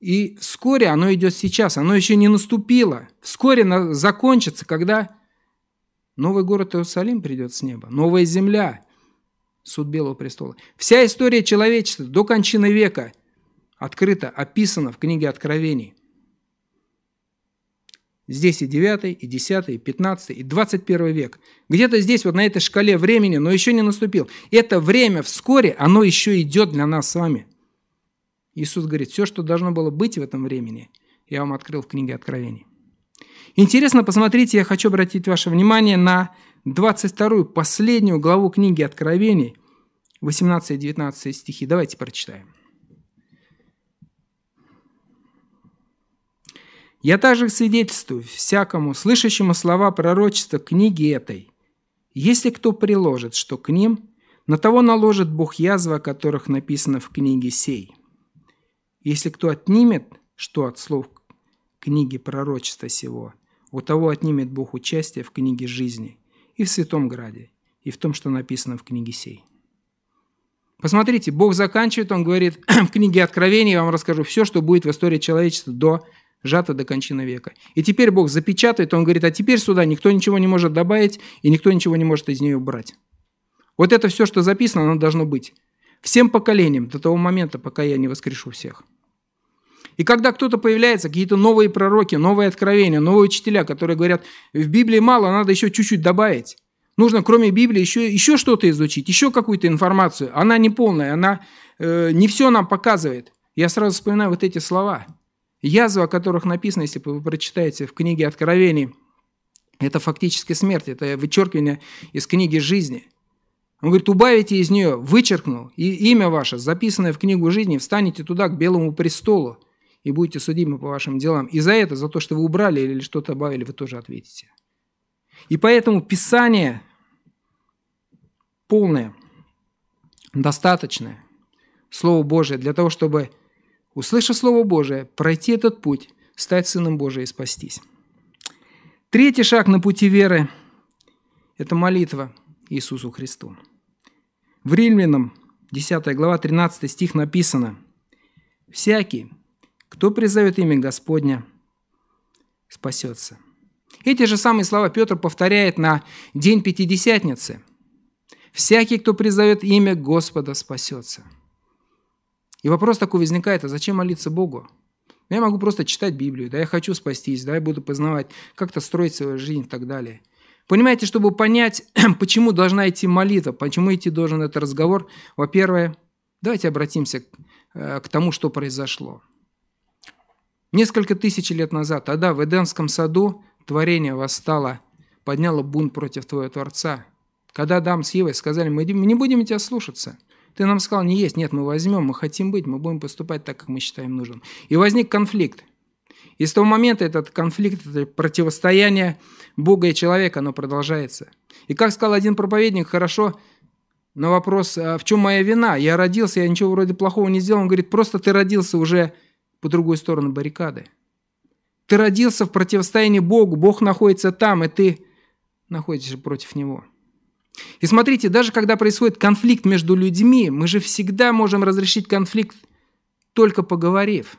И вскоре оно идет сейчас, оно еще не наступило. Вскоре закончится, когда новый город Иерусалим придет с неба, новая земля, суд Белого престола. Вся история человечества до кончины века открыто описано в книге Откровений. Здесь и 9, и 10, и 15, и 21 век. Где-то здесь, вот на этой шкале времени, но еще не наступил. Это время вскоре, оно еще идет для нас с вами. Иисус говорит, все, что должно было быть в этом времени, я вам открыл в книге Откровений. Интересно, посмотрите, я хочу обратить ваше внимание на 22-ю, последнюю главу книги Откровений, 18 и 19 стихи. Давайте прочитаем. «Я также свидетельствую всякому, слышащему слова пророчества книги этой, если кто приложит, что к ним, на того наложит Бог язвы, о которых написано в книге сей. Если кто отнимет, что от слов книги пророчества сего, у того отнимет Бог участие в книге жизни и в Святом Граде, и в том, что написано в книге сей». Посмотрите, Бог заканчивает, Он говорит, в книге Откровения я вам расскажу все, что будет в истории человечества до жатва до кончины века. И теперь Бог запечатает, Он говорит, а теперь сюда никто ничего не может добавить, и никто ничего не может из нее убрать. Вот это все, что записано, оно должно быть. Всем поколениям до того момента, пока я не воскрешу всех. И когда кто-то появляется, какие-то новые пророки, новые откровения, новые учителя, которые говорят, в Библии мало, надо еще чуть-чуть добавить. Нужно кроме Библии еще что-то изучить, еще какую-то информацию. Она не полная, она не все нам показывает. Я сразу вспоминаю вот эти слова. Язвы, о которых написано, если вы прочитаете в книге Откровений, это фактически смерть, это вычеркивание из книги жизни. Он говорит, убавите из нее, вычеркнул, и имя ваше, записанное в книгу жизни, встанете туда, к Белому престолу, и будете судимы по вашим делам. И за это, за то, что вы убрали или что-то добавили, вы тоже ответите. И поэтому Писание полное, достаточное, Слово Божие, для того, чтобы услышав Слово Божие, пройти этот путь, стать Сыном Божиим и спастись. Третий шаг на пути веры Это молитва Иисусу Христу. В Римлянам 10 глава 13 стих написано: «Всякий, кто призовет имя Господня, спасется». Эти же самые слова Петр повторяет на день Пятидесятницы. «Всякий, кто призовет имя Господа, спасется». И вопрос такой возникает: а зачем молиться Богу? Я могу просто читать Библию, да, я хочу спастись, да, я буду познавать, как-то строить свою жизнь и так далее. Понимаете, чтобы понять, почему должна идти молитва, почему идти должен этот разговор, во-первых, давайте обратимся к тому, что произошло. Несколько тысяч лет назад, тогда в Эдемском саду творение восстало, подняло бунт против твоего Творца. Когда Адам с Евой сказали: мы не будем тебя слушаться, ты нам сказал не есть, нет, мы возьмем, мы хотим быть, мы будем поступать так, как мы считаем нужным. И возник конфликт. И с того момента этот конфликт, это противостояние Бога и человека, оно продолжается. И как сказал один проповедник, хорошо, на вопрос, в чем моя вина? Я родился, я ничего вроде плохого не сделал. Он говорит: просто ты родился уже по другую сторону баррикады. Ты родился в противостоянии Богу, Бог находится там, и ты находишься против Него. И смотрите, даже когда происходит конфликт между людьми, мы же всегда можем разрешить конфликт, только поговорив.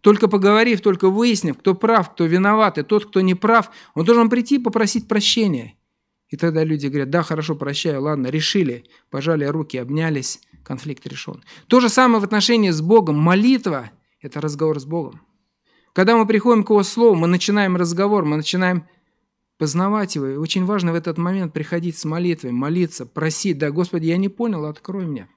Только поговорив, только выяснив, кто прав, кто виноват, и тот, кто не прав, он должен прийти и попросить прощения. И тогда люди говорят: да, хорошо, прощаю, ладно, решили, пожали руки, обнялись, конфликт решен. То же самое в отношении с Богом. Молитва – это разговор с Богом. Когда мы приходим к Его Слову, мы начинаем разговор, мы начинаем познавать Его. И очень важно в этот момент приходить с молитвой, молиться, просить: да, Господи, я не понял, открой мне.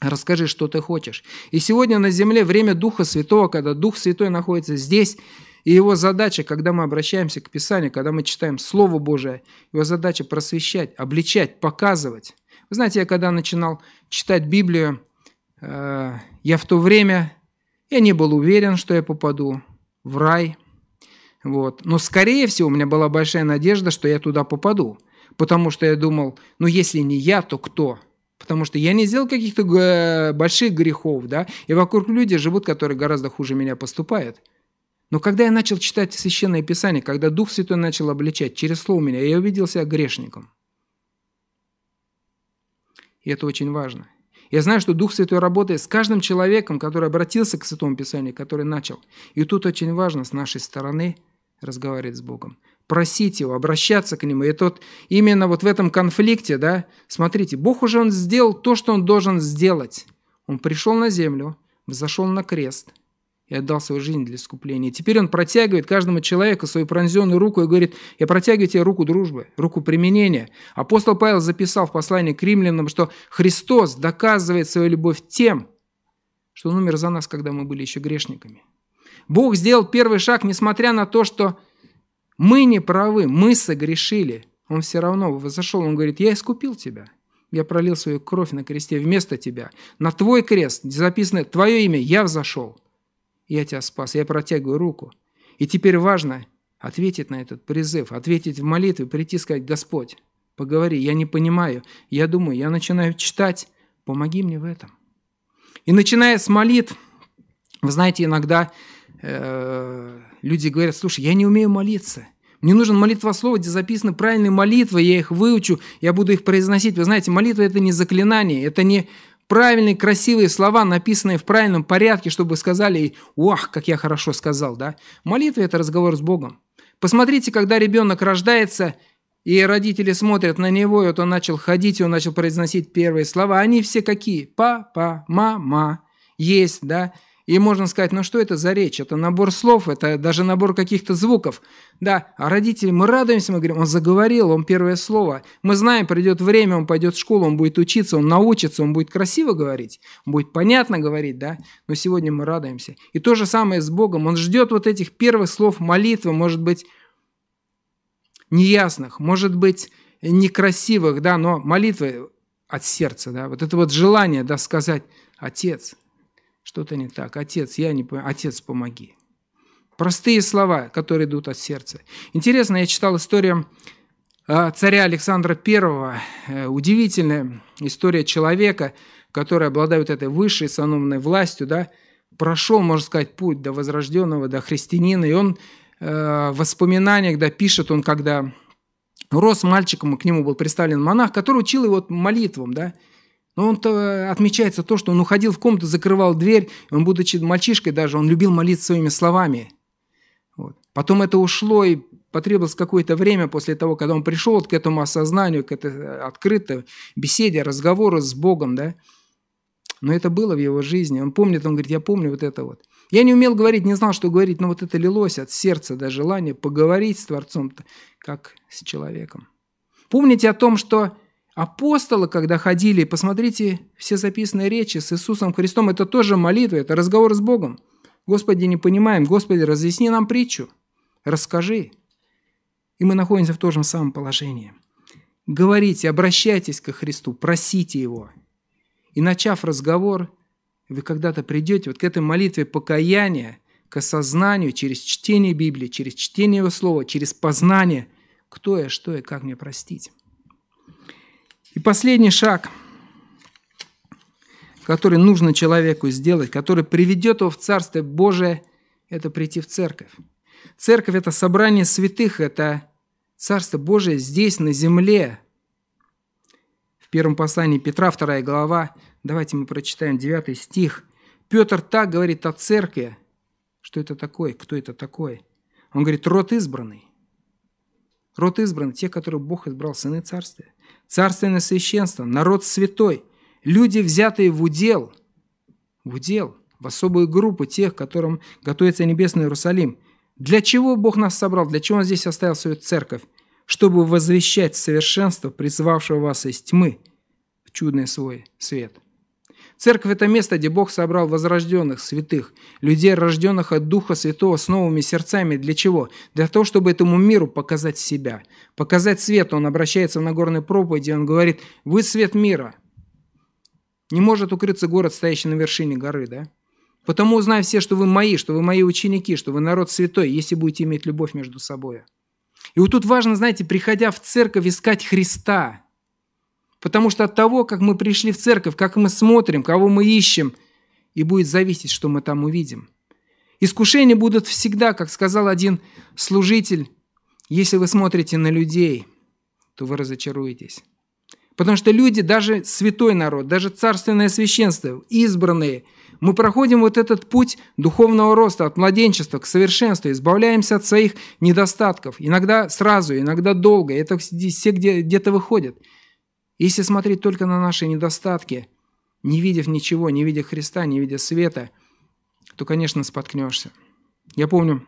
Расскажи, что ты хочешь. И сегодня на земле время Духа Святого, когда Дух Святой находится здесь, и Его задача, когда мы обращаемся к Писанию, когда мы читаем Слово Божие, Его задача просвещать, обличать, показывать. Вы знаете, я когда начинал читать Библию, я в то время, я не был уверен, что я попаду в рай. Вот. Но, скорее всего, у меня была большая надежда, что я туда попаду, потому что я думал: ну, если не я, то кто? Потому что я не сделал каких-то больших грехов, да, и вокруг люди живут, которые гораздо хуже меня поступают. Но когда я начал читать Священное Писание, когда Дух Святой начал обличать через Слово меня, я увидел себя грешником. И это очень важно. Я знаю, что Дух Святой работает с каждым человеком, который обратился к Святому Писанию, который начал. И тут очень важно с нашей стороны разговаривать с Богом, просить Его, обращаться к Нему. И тот, именно вот в этом конфликте, да, смотрите, Бог уже Он сделал то, что Он должен сделать. Он пришел на землю, взошел на крест и отдал свою жизнь для искупления. И теперь Он протягивает каждому человеку свою пронзенную руку и говорит: я протягиваю тебе руку дружбы, руку применения. Апостол Павел записал в послании к римлянам, что Христос доказывает свою любовь тем, что Он умер за нас, когда мы были еще грешниками. Бог сделал первый шаг, несмотря на то, что мы не правы, мы согрешили. Он все равно возошел, Он говорит: я искупил тебя. Я пролил свою кровь на кресте вместо тебя. На твой крест записано твое имя, я взошел. Я тебя спас, я протягиваю руку. И теперь важно ответить на этот призыв, ответить в молитве, прийти и сказать: Господь, поговори, я не понимаю, я думаю, я начинаю читать, помоги мне в этом. И начиная с молитв, вы знаете, иногда люди говорят: слушай, я не умею молиться. Мне нужен молитвослов, где записаны правильные молитвы, я их выучу, я буду их произносить. Вы знаете, молитва – это не заклинание, это не правильные, красивые слова, написанные в правильном порядке, чтобы сказали: «Ох, как я хорошо сказал», да? Молитва – это разговор с Богом. Посмотрите, когда ребенок рождается, и родители смотрят на него, и вот он начал ходить, и он начал произносить первые слова. Они все какие? Папа, мама, есть, да? И можно сказать: ну что это за речь? Это набор слов, это даже набор каких-то звуков. Да, а родители, мы радуемся, мы говорим: он заговорил, он первое слово. Мы знаем, придет время, он пойдет в школу, он будет учиться, он научится, он будет красиво говорить, он будет понятно говорить, да? Но сегодня мы радуемся. И то же самое с Богом. Он ждет вот этих первых слов молитвы, может быть, неясных, может быть, некрасивых, да, но молитвы от сердца, да? Вот это вот желание, да, сказать: Отец, что-то не так. Отец, я не понимаю. Отец, помоги. Простые слова, которые идут от сердца. Интересно, я читал историю царя Александра I. Удивительная история человека, который обладает этой высшей санумной властью, да, прошел, можно сказать, путь до возрожденного, до христианина. И он в воспоминаниях, да, пишет он, когда рос мальчиком, и к нему был представлен монах, который учил его молитвам, да. Но он-то отмечается то, что он уходил в комнату, закрывал дверь, он, будучи мальчишкой даже, он любил молиться своими словами. Вот. Потом это ушло, и потребовалось какое-то время после того, когда он пришел к этому осознанию, к этой открытой беседе, разговору с Богом, да. Но это было в его жизни. Он помнит, он говорит, я помню вот это вот. Я не умел говорить, не знал, что говорить, но вот это лилось от сердца, да, желание поговорить с Творцом-то, как с человеком. Помните о том, что апостолы, когда ходили, посмотрите, все записанные речи с Иисусом Христом, это тоже молитва, это разговор с Богом. Господи, не понимаем, Господи, разъясни нам притчу, расскажи. И мы находимся в том же самом положении. Говорите, обращайтесь ко Христу, просите Его. И начав разговор, вы когда-то придете вот к этой молитве покаяния, к осознанию через чтение Библии, через чтение Его Слова, через познание, кто я, что я, как мне простить. И последний шаг, который нужно человеку сделать, который приведет его в Царствие Божие, это прийти в церковь. Церковь – это собрание святых, это Царство Божие здесь, на земле. В первом послании Петра, 2 глава, давайте мы прочитаем 9 стих. Петр так говорит о церкви, что это такое, кто это такой. Он говорит, род избранный. Род избран, те, которые Бог избрал, сыны царствия. Царственное священство, народ святой, люди, взятые в удел, в особую группу тех, которым готовится небесный Иерусалим. Для чего Бог нас собрал? Для чего Он здесь оставил свою церковь? Чтобы возвещать совершенство, призвавшего вас из тьмы в чудный свой свет. Церковь – это место, где Бог собрал возрожденных, святых, людей, рожденных от Духа Святого с новыми сердцами. Для чего? Для того, чтобы этому миру показать себя, показать свет. Он обращается в Нагорной проповеди, он говорит, вы свет мира. Не может укрыться город, стоящий на вершине горы, да? Потому узнай все, что вы мои ученики, что вы народ святой, если будете иметь любовь между собой. И вот тут важно, знаете, приходя в церковь, искать Христа. Потому что от того, как мы пришли в церковь, как мы смотрим, кого мы ищем, и будет зависеть, что мы там увидим. Искушения будут всегда, как сказал один служитель, если вы смотрите на людей, то вы разочаруетесь. Потому что люди, даже святой народ, даже царственное священство, избранные, мы проходим вот этот путь духовного роста, от младенчества к совершенству, избавляемся от своих недостатков. Иногда сразу, иногда долго, это все где-то выходит. Если смотреть только на наши недостатки, не видев ничего, не видя Христа, не видя света, то, конечно, споткнешься. Я помню,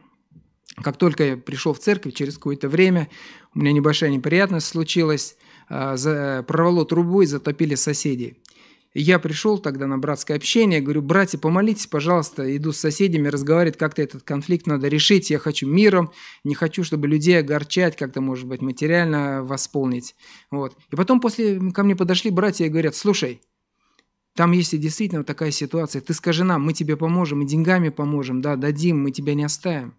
как только я пришел в церковь, через какое-то время у меня небольшая неприятность случилась, прорвало трубу и затопили соседей. И я пришел тогда на братское общение, говорю, братья, помолитесь, пожалуйста, иду с соседями разговаривать, как-то этот конфликт надо решить, я хочу миром, не хочу, чтобы людей огорчать, как-то, может быть, материально восполнить. Вот. И потом после ко мне подошли братья и говорят, слушай, там если действительно вот такая ситуация, ты скажи нам, мы тебе поможем, и деньгами поможем, да, дадим, мы тебя не оставим.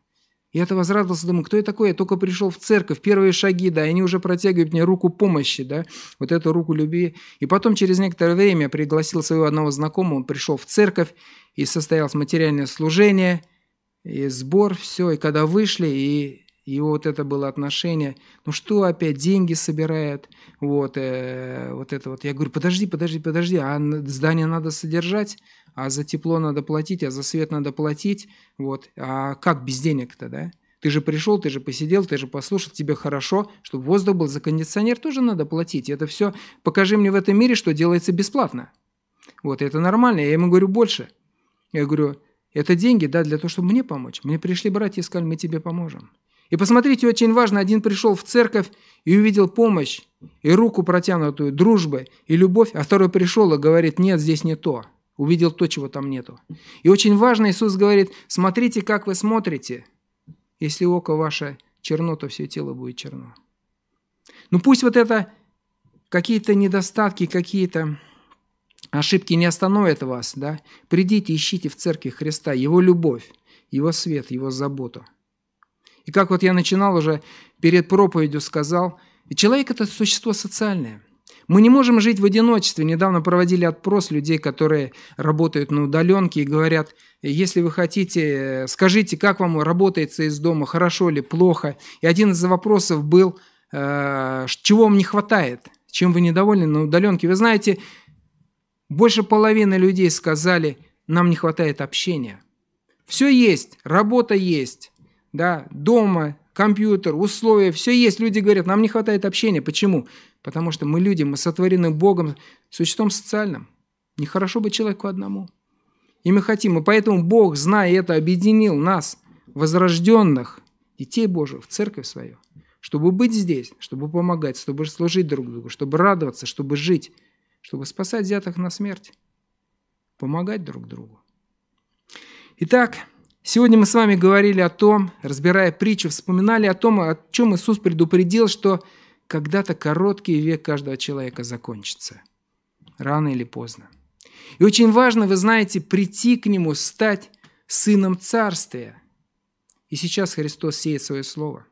Я-то возрадовался, думаю, кто я такой? Я только пришел в церковь, первые шаги, да, и они уже протягивают мне руку помощи, да, вот эту руку любви. И потом через некоторое время я пригласил своего одного знакомого, он пришел в церковь, и состоялось материальное служение, и сбор, все, и когда вышли, и вот это было отношение, ну что опять, деньги собирают, вот это вот. Я говорю, подожди, а здание надо содержать? А за тепло надо платить, а за свет надо платить. Вот. А как без денег-то, да? Ты же пришел, ты же посидел, ты же послушал, тебе хорошо, чтобы воздух был, за кондиционер тоже надо платить. Это все, покажи мне в этом мире, что делается бесплатно. Вот, это нормально. Я ему говорю больше. Я говорю, это деньги, да, для того, чтобы мне помочь. Мне пришли братья и сказали, мы тебе поможем. И посмотрите, очень важно, один пришел в церковь и увидел помощь, и руку протянутую, дружбы, и любовь, а второй пришел и говорит, нет, здесь не то. Увидел то, чего там нету. И очень важно, Иисус говорит, смотрите, как вы смотрите. Если око ваше черно, то все тело будет черно. Ну пусть вот это какие-то недостатки, какие-то ошибки не остановят вас, да? Придите, ищите в церкви Христа Его любовь, Его свет, Его заботу. И как вот я начинал уже перед проповедью сказал, человек – это существо социальное. Мы не можем жить в одиночестве. Недавно проводили опрос людей, которые работают на удаленке, и говорят, если вы хотите, скажите, как вам работается из дома, хорошо ли, плохо. И один из вопросов был, чего вам не хватает, чем вы недовольны на удаленке. Вы знаете, больше половины людей сказали, нам не хватает общения. Все есть, работа есть, да, дома, компьютер, условия, все есть. Люди говорят, нам не хватает общения. Почему? Потому что мы люди, мы сотворены Богом, существом социальным. Нехорошо быть человеку одному. И мы хотим, и поэтому Бог, зная это, объединил нас, возрожденных детей Божьих, в церковь свою, чтобы быть здесь, чтобы помогать, чтобы служить друг другу, чтобы радоваться, чтобы жить, чтобы спасать взятых на смерть, помогать друг другу. Итак, сегодня мы с вами говорили о том, разбирая притчу, вспоминали о том, о чем Иисус предупредил, что когда-то короткий век каждого человека закончится, рано или поздно. И очень важно, вы знаете, прийти к Нему, стать Сыном Царствия. И сейчас Христос сеет свое слово.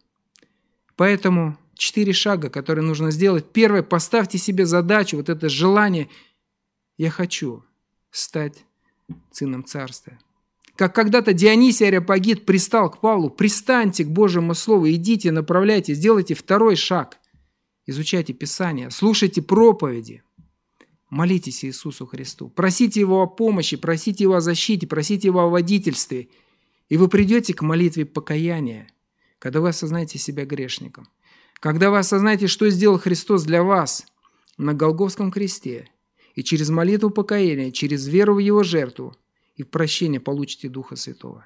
Поэтому 4 шага, которые нужно сделать. Первое, поставьте себе задачу, вот это желание. Я хочу стать Сыном Царствия. Как когда-то Дионисий Ареопагит пристал к Павлу, пристаньте к Божьему Слову, идите, направляйте, сделайте 2-й шаг. Изучайте Писание, слушайте проповеди, молитесь Иисусу Христу, просите Его о помощи, просите Его о защите, просите Его о водительстве. И вы придете к молитве покаяния, когда вы осознаете себя грешником, когда вы осознаете, что сделал Христос для вас на Голгофском кресте, и через молитву покаяния, через веру в Его жертву, и в прощение получите Духа Святого.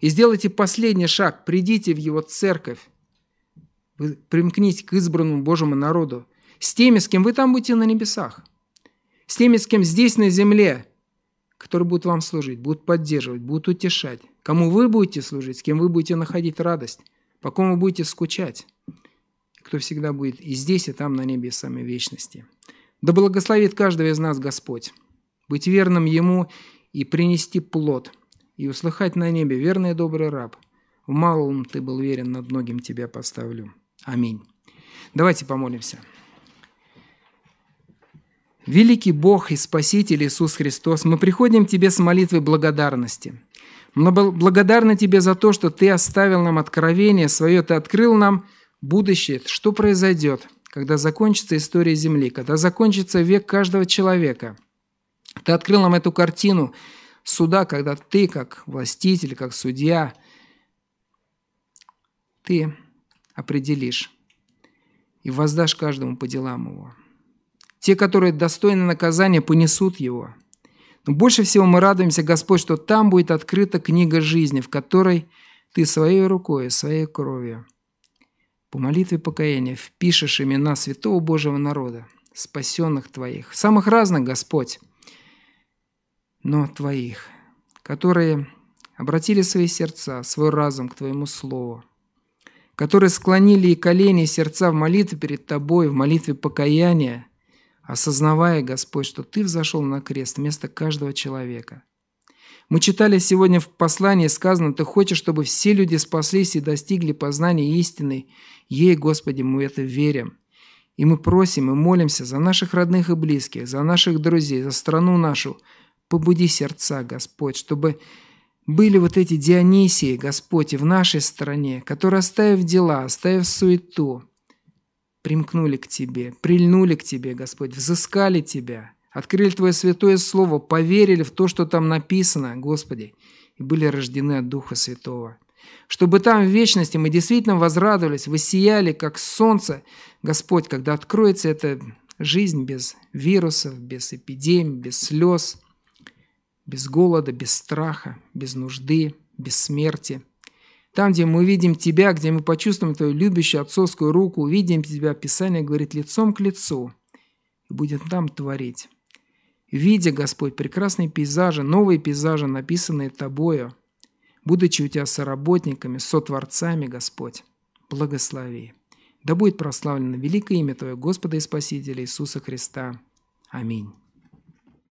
И сделайте последний шаг, придите в Его церковь, вы примкните к избранному Божьему народу, с теми, с кем вы там будете на небесах, с теми, с кем здесь на земле, которые будут вам служить, будут поддерживать, будут утешать, кому вы будете служить, с кем вы будете находить радость, по кому вы будете скучать, кто всегда будет и здесь, и там на небе, и в самой вечности. Да благословит каждого из нас Господь, быть верным Ему и принести плод, и услыхать на небе: верный и добрый раб, в малом ты был верен, над многим тебя поставлю. Аминь. Давайте помолимся. Великий Бог и Спаситель Иисус Христос, мы приходим к Тебе с молитвой благодарности. Мы благодарны Тебе за то, что Ты оставил нам откровение свое, Ты открыл нам будущее, что произойдет, когда закончится история Земли, когда закончится век каждого человека. Ты открыл нам эту картину суда, когда Ты, как властитель, как судья, Ты определишь и воздашь каждому по делам его. Те, которые достойны наказания, понесут его. Но больше всего мы радуемся, Господь, что там будет открыта книга жизни, в которой Ты своей рукой, своей кровью, по молитве покаяния впишешь имена святого Божьего народа, спасенных Твоих, самых разных, Господь, но Твоих, которые обратили свои сердца, свой разум к Твоему Слову, которые склонили и колени, и сердца в молитве перед Тобой, в молитве покаяния, осознавая, Господь, что Ты взошел на крест вместо каждого человека. Мы читали сегодня в послании, сказано, Ты хочешь, чтобы все люди спаслись и достигли познания истины. Ей, Господи, мы это верим. И мы просим и молимся за наших родных и близких, за наших друзей, за страну нашу. Побуди сердца, Господь, чтобы были вот эти Дионисии, Господь, и в нашей стране, которые, оставив дела, оставив суету, примкнули к Тебе, прильнули к Тебе, Господь, взыскали Тебя, открыли Твое святое слово, поверили в то, что там написано, Господи, и были рождены от Духа Святого. Чтобы там в вечности мы действительно возрадовались, воссияли, как солнце, Господь, когда откроется эта жизнь без вирусов, без эпидемий, без слез, без голода, без страха, без нужды, без смерти. Там, где мы увидим Тебя, где мы почувствуем Твою любящую отцовскую руку, увидим Тебя, Писание говорит, лицом к лицу, и будем там творить. Видя, Господь, прекрасные пейзажи, новые пейзажи, написанные Тобою, будучи у Тебя соработниками, сотворцами, Господь, благослови. Да будет прославлено великое имя Твое, Господа и Спасителя Иисуса Христа. Аминь.